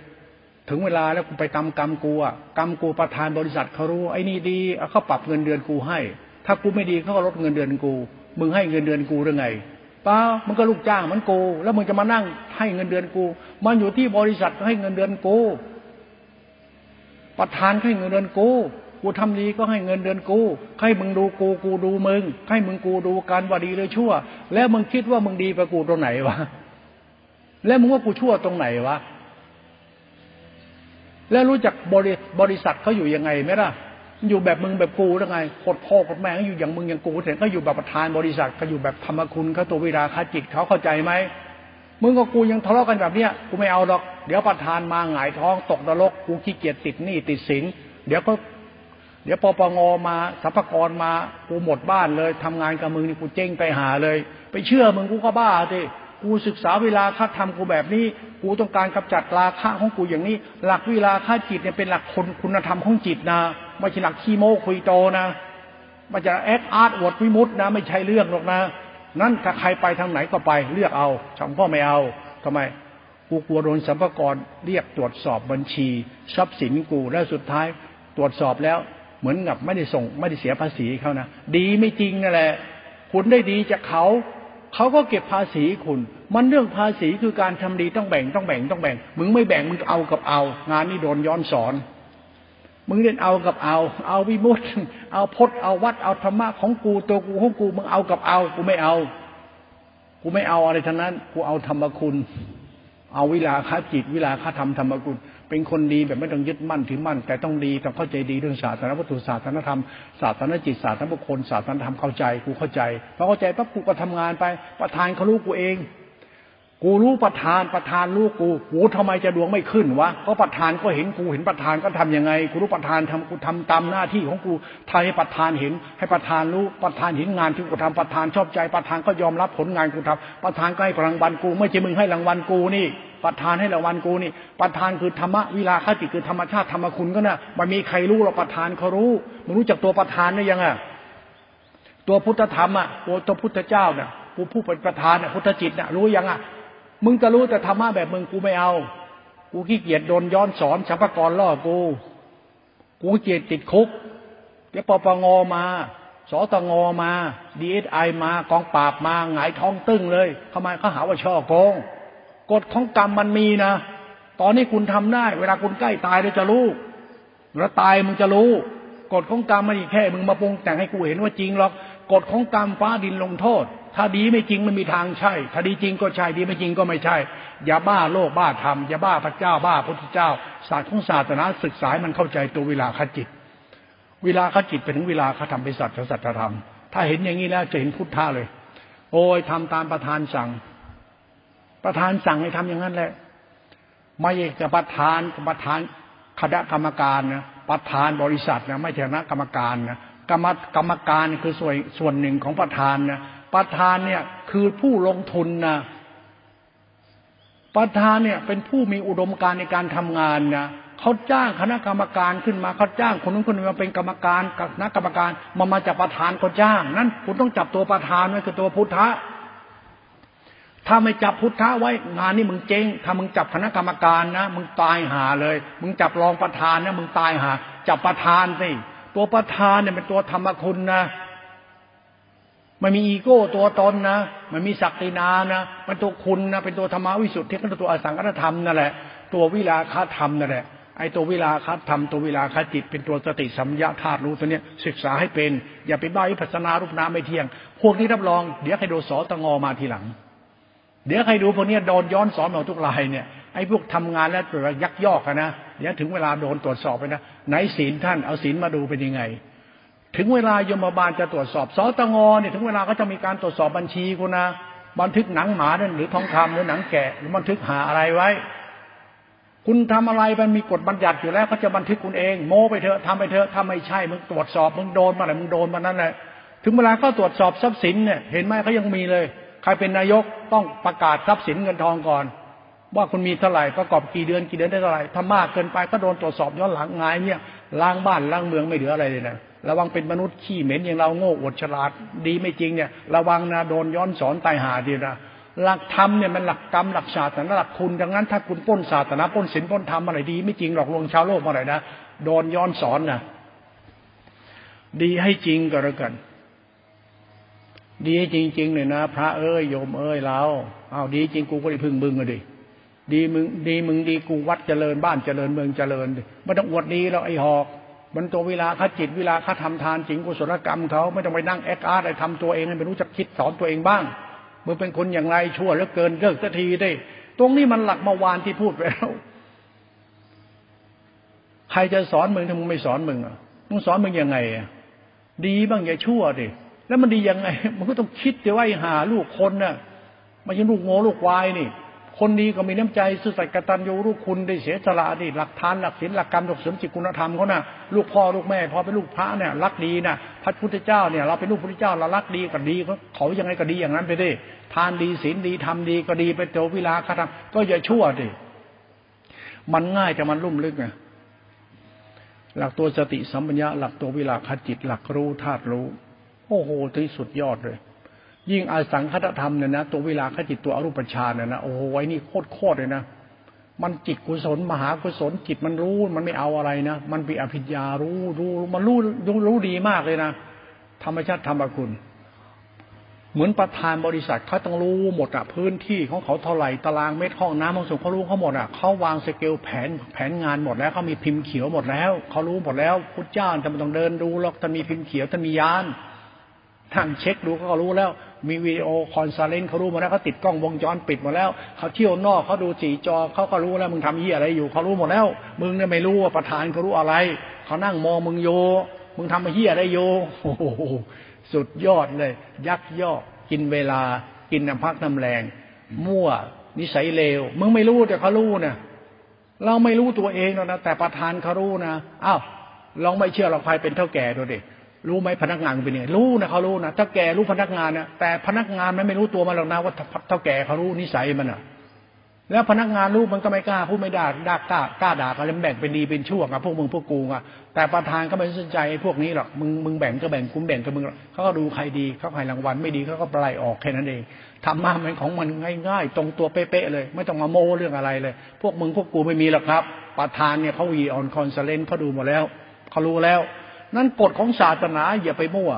ถึงเวลาแล้วกูไปตำกรรมกูอ่ะกรรมกูประธานบริษัทเขารู้ไอ้นี่ดีเขาปรับเงินเดือนกูให้ถ้ากูไม่ดีเขาก็ลดเงินเดือนกูมึงให้เงินเดือนกูหรือไงป้ามันก็ลูกจ้างมันกูแล้วมึงจะมานั่งให้เงินเดือนกูมันอยู่ที่บริษัทให้เงินเดือนกูประธานให้เงินเดือนกูกูทำดีก็ให้เงินเดือนกูให้มึงดูกูกูดูมึงให้มึงกูดูการว่าดีหรือชั่วแล้วมึงคิดว่ามึงดีประกูตรงไหนวะแล้วมึงว่ากูชั่วตรงไหนวะแล้วรู้จักบริบริษัทเขาอยู่ยังไงไหมล่ะอยู่แบบมึงแบบกูหรือไงโคตรพ่อโคตรแม่ก็อยู่อย่างมึงอย่างกูเถอะก็อยู่แบบประธานบริษัทก็อยู่แบบธรรมคุณเขาตัววิราคะจิตเขาเข้าใจไหมมึงกับกูยังทะเลาะกันแบบเนี้ยกูไม่เอาหรอกเดี๋ยวประธานมาหงายท้องตกนรกกูขี้เกียจติดหนี้ติดสินเดี๋ยวก็เดี๋ยวปปงมาสรรพากรมากูหมดบ้านเลยทำงานกับมึงนี่กูเจ๊งไปหาเลยไปเชื่อมึงกูก็บ้าสิกูศึกษาเวลาค่าทำกูแบบนี้กูต้องการกำจัดราคะของกูอย่างนี้หลักวิราคะจิตเนี่ยเป็นหลักคนคุณธรรมของจิตนะไม่ใช่หลักขี้โม้คุยโตนะมันจะแอดอาร์ตอวดวิมุตนะไม่ใช่เรื่องหรอกนะนั่นถ้าใครไปทางไหนก็ไปเลือกเอาฉันก็ไม่เอาทำไมกูกลัวโดนสรรพากรเรียกตรวจสอบบัญชีทรัพย์สินกูแล้วสุดท้ายตรวจสอบแล้วเหมือนกับไม่ได้ส่งไม่ได้เสียภาษีเขานะดีไม่จริงนั่นแหละคุณได้ดีจากเขาเขาก็เก็บภาษีคุณมันเรื่องภาษีคือการทำดีต้องแบ่งต้องแบ่งต้องแบ่งมึงไม่แบ่งมึงเอากับเอางานนี้โดนย้อนสอนมึงเล่นเอากับเอาเอาวิมุตติเอาพจน์เอาวัดเอาธรรมะของกูตัวกูของกูมึงเอากับเอากูไม่เอากูไม่เอาอะไรทั้งนั้นกูเอาธรรมคุณเอาวิราคะจิตวิราคะธรรมธรรมคุณเป็นคนดีแบบไม่ต้องยึดมั่นถือมั่นแต่ต้องดีต้องเข้าใจดีเรื่องศาสนาวัตถุศาสนาธรรมศาสนาจิตศาสนาบุคคลศาสนาธรรมเข้าใจกูเข้าใจพอเข้าใจปั๊บกูก็ทำงานไปประธานเขารู้กูเองกูรู้ประธานประธานรู้กูกูทำไมจะดวงไม่ขึ้นวะก็ประธานก็เห็นกูเห็นประธานก็ทำยังไงกูรู้ประธานทำกูทำตามหน้าที่ของกูทำให้ประธานเห็นให้ประธานรู้ประธานเห็นงานที่กูทำประธานชอบใจประธานก็ยอมรับผลงานกูทำประธานก็ให้รางวัลกูไม่ใช่มึงให้รางวัลกูนี่ประธานให้รางวัลกูนี่ประธานคือธรรมะวิราคะจิตคือธรรมชาติธรรมคุณก็น่ะมันมีใครรู้หรอกประธานเขารู้มึงรู้จักตัวประธานได้ยังอ่ะตัวพุทธธรรมอ่ะตัวตัวพุทธเจ้าน่ะกูผู้เป็นประธานน่ะพุทธจิตน่ะรู้ยังอ่ะมึงจะรู้แต่ธรรมะแบบมึงกูไม่เอากูขี้เกียจโดนย้อนสอนสรรพากรล่อกูกูเกียจติดคุกเดี๋ยวปปงมาสตงมา ดี เอส ไอ มากองปราบมาหงายท้องตึ้งเลยทำไมเขาหาว่าช่อโกงกฎของกรรมมันมีนะตอนนี้คุณทำได้เวลาคุณใกล้ตายเราจะรู้แล้วตายมึงจะรู้กฎของกรรมมันอีกแค่มึงมาปรุงแต่งให้กูเห็นว่าจริงหรอกกฎของกรรมฟ้าดินลงโทษถ้าดีไม่จริงมันมีทางใช่ถ้าดีจริงก็ใช่ดีไม่จริงก็ไม่ใช่อย่าบ้าโลกบ้าธรรมอย่าบ้าพระเจ้าบ้าพุทธเจ้าศาสตร์ของศาสนาศึกษามันเข้าใจตัววิราคะจิตวิราคะจิตเป็นถึงวิราคะธรรมเป็นสัจธรรมสัจธรรมถ้าเห็นอย่างนี้แล้วจะเห็นพุทธะเลยโอ้ยทำตามประธานสั่งประธานสั่งให้ทำอย่างนั้นแหละไม่เอกจะประธานประธานคณะกรรมการนะ ประธานบริษัทนะไม่ใช่คณะกรรมการนะกรรมกรรมการคือส่วนส่วนหนึ่งของประธานนะประธานเนี่ยคือผู้ลงทุนนะประธานเนี่ยเป็นผู้มีอุดมการณ์ในการทำงานนะเขาจ้างคณะกรรมการขึ้นมาเขาจ้างคนนู้นคนนี้มาเป็นกรรมการคณะกรรมการมามาจากประธานเขาจ้างนั่นคุณต้องจับตัวประธานไว้คือตัวพุทธะถ้าไม่จับพุทธะไว้งานนี่มึงเจ๊งถ้ามึงจับคณะกรรมการนะมึงตายหาเลยมึงจับรองประธานนะมึงตายหาจับประธานสิตัวประธานเนี่ยเป็นตัวธรรมคุณนะมันมีอีโก้ตัวตนนะมันมีศักดินานะมันตัวคุณนะเป็นตัวธรรมวิสุทธิเป็นตัวอสังขตธรรมนั่นแหละตัววิราคะธรรมนั่นแหละไอ้ตัววิราคะธรรมตัววิราคะจิตเป็นตัวสติสัมยาธาตุรู้ตัวเนี้ยศึกษาให้เป็นอย่าไปบ้าวิปัสสนารูปนามไม่เที่ยงพวกนี้รับรองเดี๋ยวใครโดนสตงมาทีหลังเดี๋ยวใครดูพวกนี้โดนย้อนสอนเราทุกรายเนี่ยไอ้พวกทำงานแล้วตัวยักยอกนะเดี๋ยวถึงเวลาโดนตรวจสอบไปนะไหนศีลท่านเอาศีลมาดูเป็นยังไงถึงเวลายมบาลจะตรวจสอบสตงเนี่ยถึงเวลาก็จะมีการตรวจสอบบัญชีกูนะบันทึกหนังหมานั่นหรือทองคำหรือหนังแกะหรือบันทึกหาอะไรไว้คุณทำอะไรมันมีกฎบัญญัติอยู่แล้วเขาจะบันทึกคุณเองโม้ไปเถอะทำไปเถอะถ้าไม่ใช่มึงตรวจสอบมึงโดนมาอะไรมึงโดนมานั่นแหละถึงเวลาเขาตรวจสอบทรัพย์สินเนี่ยเห็นไหมเขายังมีเลยใครเป็นนายกต้องประกาศทรัพย์สินเงินทองก่อนว่าคุณมีเท่าไหร่ประกอบกี่เดือนกี่เดือนได้เท่าไหร่ถ้ามากเกินไปก็โดนตรวจสอบย้อนหลังไงเนี่ยล้างบ้านล้างเมืองไม่เหลืออะไรเลยนะระวังเป็นมนุษย์ขี้เหม็นอย่างเราโง่อวดฉลาดดีไม่จริงเนี่ยระวังนะโดนย้อนสอนตายหาดีนะหลักธรรมเนี่ยมันหลักกรรมหลักศาสนาหลักคุณดังนั้นถ้าคุณปล้นศาสนาปล้นศีลปล้นธรรมอะไรดีไม่จริงหลอกลวงชาวโลกมาอะไรนะโดนย้อนสอนนะดีให้จริงก็แล้วกันดีให้จริงๆเลยนะพระเอ้ยโยมเอ้ยเราเอาดีจริงกูก็ได้พึ่งมึงเลยดิดีมึงดีมึงดีกูวัดเจริญบ้านเจริญเมืองเจริญไม่ต้องอวดดีแล้วไอ้หอกมันตัวเวลาข้าจิตเวลาข้าทำทานจริงกุศลกรรมเขาไม่ต้องไปนั่งแอคอาร์อะไรทำตัวเองให้มันรู้จักคิดสอนตัวเองบ้างมึงเป็นคนอย่างไรชั่วเหลือเกินเลิกสักทีได้ตรงนี้มันหลักเมื่อวานที่พูดไปแล้วใครจะสอนมึงถ้ามึงไม่สอนมึงอ่ะมึงสอนมึงยังไงอ่ะดีบ้างอย่าชั่วดิแล้วมันดียังไงมันก็ต้องคิดจะว่าหาลูกคนน่ะไม่ใช่ลูกโง่ลูกควายนี่คนดีก็มีน้ำใจซื่อสัตย์กตัญญูรู้คุณได้เสียสละนี่หลักทานหลักศีลหลักกรรมหลักสมจิตคุณธรรมเขาน่ะลูกพ่อลูกแม่พอเป็นลูกพระเนี่ยรักดีนะพระพุทธเจ้าเนี่ยเราเป็นลูกพระพุทธเจ้าเรารักดีก็ดีเขายังไงก็ดีอย่างนั้นไปดิทานดีศีลดีทำดีก็ดีไปเจอวิลาคธรรมก็อย่าชั่วดิมันง่ายแต่มันลุ่มลึกไงหลักตัวสติสัมปชัญญะหลักตัววิลาคจิตหลักรู้ธาตุรู้โอ้โหที่สุดยอดเลยยิ่งอสังขตธรรมเนี่ยนะตัวเวลาขจิตตัวอรูปฌานเนี่ยนะโอ้โหไอ้นี่โคตรโคตรเลยนะมันจิตกุศลมหากุศลจิตมันรู้มันไม่เอาอะไรนะมันเป็นอภิญญารู้รู้มันรู้รู้ดีมากเลยนะธรรมชาติธรรมคุณเหมือนประธานบริษัทเขาต้องรู้หมดอ่ะพื้นที่ของเขาเท่าไหร่ตารางเมตรห้องน้ำห้องสูงเขารู้เขาหมดอ่ะเขาวางสเกลแผนแผนงานหมดแล้วเขามีพิมพ์เขียวหมดแล้วเขารู้หมดแล้วพุทธเจ้าจะไม่ต้องเดินดูหรอกท่านมีพิมพ์เขียวท่านมียานทางเช็คดูเขารู้แล้วมีวิดีโอคอนซาเลนเขารู้มาแล้วเขาติดกล้องวงจรปิดมาแล้วเขาเที่ยวนอกเขาดูจีจอเขาก็รู้แล้วมึงทำยี่อะไรอยู่เขารู้หมดแล้วมึงเนี่ยไม่รู้ว่าประธานเขารู้อะไรเขานั่งมองมึงโยมึงทำมายี่อะไรโยโอ้โหสุดยอดเลยยักยอกกินเวลากินน้ำพักน้ำแรงมั่วนิสัยเลวมึงไม่รู้แต่เขารู้นะเราไม่รู้ตัวเองแล้วนะแต่ประธานเขารู้นะอ้าวลองไม่เชื่อลองใครเป็นเท่าแก่ดูดิรู้ไหมพนักงานเป็นยังไงรู้นะเขารู้นะถ้าแกรู้พนักงานนะแต่พนักงานมันไม่รู้ตัวมันหรอกนะว่าเท่าแกเขารู้นิสัยมันนะแล้วพนักงานรู้มันก็ไม่กล้าพูดไม่ด่ากล้ากล้ากล้าด่าเขาเลยแบ่งเป็นดีเป็นชั่วกับพวกมึงพวกกูอ่ะแต่ประธานก็ไม่สนใจไอ้พวกนี้หรอกมึงมึงแบ่งก็แบ่งกูแบ่งกับมึงเขาก็ดูใครดีเขาให้รางวัลไม่ดีเขาก็ปล่อยออกแค่นั้นเองทำมามันของมันง่ายๆตรงตัวเป๊ะๆเลยไม่ต้องมาโม้เรื่องอะไรเลยพวกมึงพวกกูไม่มีหรอกครับประธานเนี่ยเขาวีออนคอนซัลเลนต์เขาดูหมดแล้วเขารู้แล้วนั่นกฎของศาสนาอย่าไปมั่ว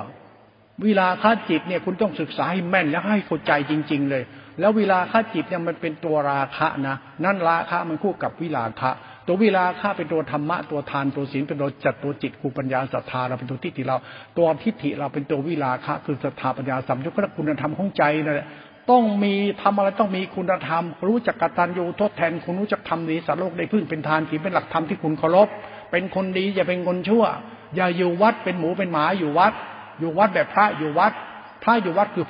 เวลาคาจิตเนี่ยคุณต้องศึกษาให้แม่นและให้เข้าใจจริงๆเลยแล้วเวลาคาจิตเนี่ยมันเป็นตัวราคะนะนั่นราคะมันคู่กับวิลาคะตัววิลาคะเป็นตัวธรรมะตัวทานตัวศีลเป็นตัวจัตตัวจิตคู่ปัญญาศรัทธาเราเป็นตัวทิฏฐิเราตัวทิฏฐิเราเป็นตัววิลาคะคือศรัทธาปัญญาสัมยุทธะคุณธรรมของใจนั่นแหละต้องมีทำอะไรต้องมีคุณธรรมรู้จักกตัญญูทดแทนคุณรู้จักทำดีสารโลกได้พึ่งเป็นทานศีลเป็นหลักธรรมที่คุณเคารพเป็นคนดีอย่าเป็นคนชั่วอย่าอยู่วัดเป็นหมูเป็นหมาอยู่วัดอยู่วัดแบบพระอยู่วัดพระอยู่วัดคือ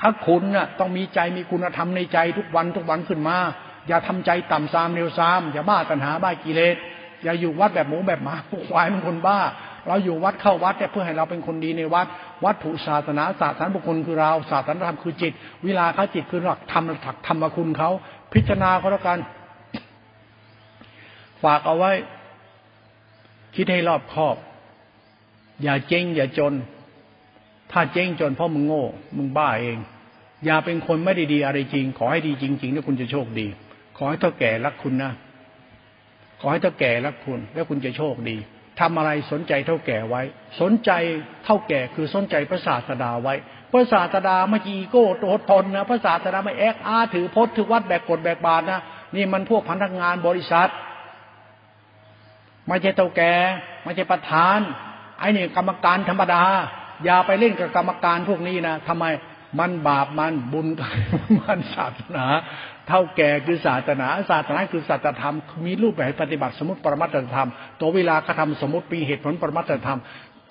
พระคุณน่ะต้องมีใจมีคุณธรรมในใจทุกวันทุกวันขึ้นมาอย่าทำใจต่ำซามเร็วซามอย่าบ้าตัณหาบ้ากิเลส อย่าอยู่วัดแบบหมูแบบหมาผู้ควายมันคนบ้าเราอยู่วัดเข้าวัดเนี่ยเพื่อให้เราเป็นคนดีในวัดวัตถุศาสนาศาสนาบุคคลคือเราศาสนาธรรมคือจิตวิราคะจิตคือหลักธรรมหลักธรรมคุณเขาพิจารณาเขาแล้วกันฝากเอาไว้คิดให้รอบคอบอย่าเจ๊งอย่าจนถ้าเจ๊งจนเพราะมึงโง่มึงบ้าเองอย่าเป็นคนไม่ได้ดีอะไรจริงขอให้ดีจริงๆแล้วคุณจะโชคดีขอให้เท่าแก่รักคุณนะขอให้เท่าแก่รักคุณแล้วคุณจะโชคดีทำอะไรสนใจเท่าแก่ไว้สนใจเท่าแก่คือสนใจพระศาสดาไว้พระศาสดาไม่อีโก้โตตนนะพระศาสดาไม่แอคอาถือพจน์ถือวัดแบกกฎแบกบาทนะนี่มันพวกพนักงานบริษัทไม่ใช่เท่าแก่ไม่ใช่ประธานไอ้นี่กรรมการธรรมดาอย่าไปเล่นกับกรรมการพวกนี้นะทำไมมันบาปมันบุญมันศาสนาเท่าแก่คือศาสนาศาสนาคือสัจธรรมมีรูปแบบปฏิบัติสมมติปรมัตถธรรมตัวเวลาธรรมสมมติปีเหตุผลปรมัตถธรรม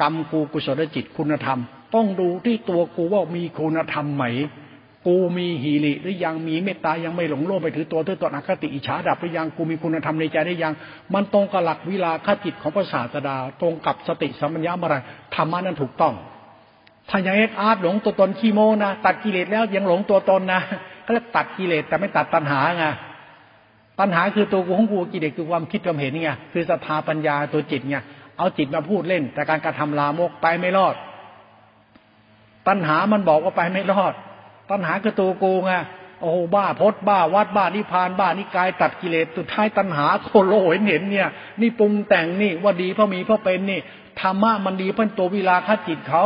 กรรมกูกุศลจิตคุณธรรมต้องดูที่ตัวกูว่ามีคุณธรรมไหมกูมีหิริหรือยังมีเมตตายังไม่หลงโลภไปถือตัวถือตนอคติอิจฉาดับหรือยังกูมีคุณธรรมในใจหรือยังมันตรงกับหลักวิราคะจิตของพระศาสดาตรงกับสติสัมปชัญญะอะไรธรรมะนั้นถูกต้องถ้ายังเอ็ดอาร์ตหลงตัวตนขี้โม้นะตัดกิเลสแล้วยังหลงตัวตนนะก็เรียกตัดกิเลสแต่ไม่ตัดตัณหาไงตัณหาคือตัวกูของกูกิเลสคือความคิดความเห็นไงคือศรัทธาปัญญาตัวจิตไงเอาจิตมาพูดเล่นแต่การกระทำลามกไปไม่รอดตัณหามันบอกว่าไปไม่รอดตัณหาคือตัวกูไงโอ้บ้าพดบ้าวัดบ้านิพพานบ้านิกายตัดกิเลสสุดท้ายตัณหาโคโลเห็นเห็นเนี่ยนี่ปรุงแต่งนี่ว่าดีเพราะมีเพราะเป็นนี่ธรรมะมันดีเพราะตัววิราคะจิตเขา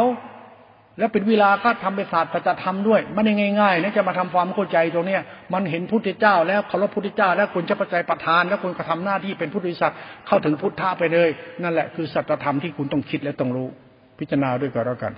และเป็นเวลาก็ทำไปศาสตร์จะทำด้วยมันไม่ง่ายๆนะจะมาทำความเข้าใจตรงนี้มันเห็นพุทธเจ้าแล้วเคารพพุทธเจ้าแล้วคนจะประจัยประทานแล้วคนกระทำหน้าที่เป็นพุทธิสัตว์เข้าถึงพุทธะไปเลยนั่นแหละคือสัจธรรมที่คุณต้องคิดและต้องรู้พิจารณาด้วยกันแล้วกัน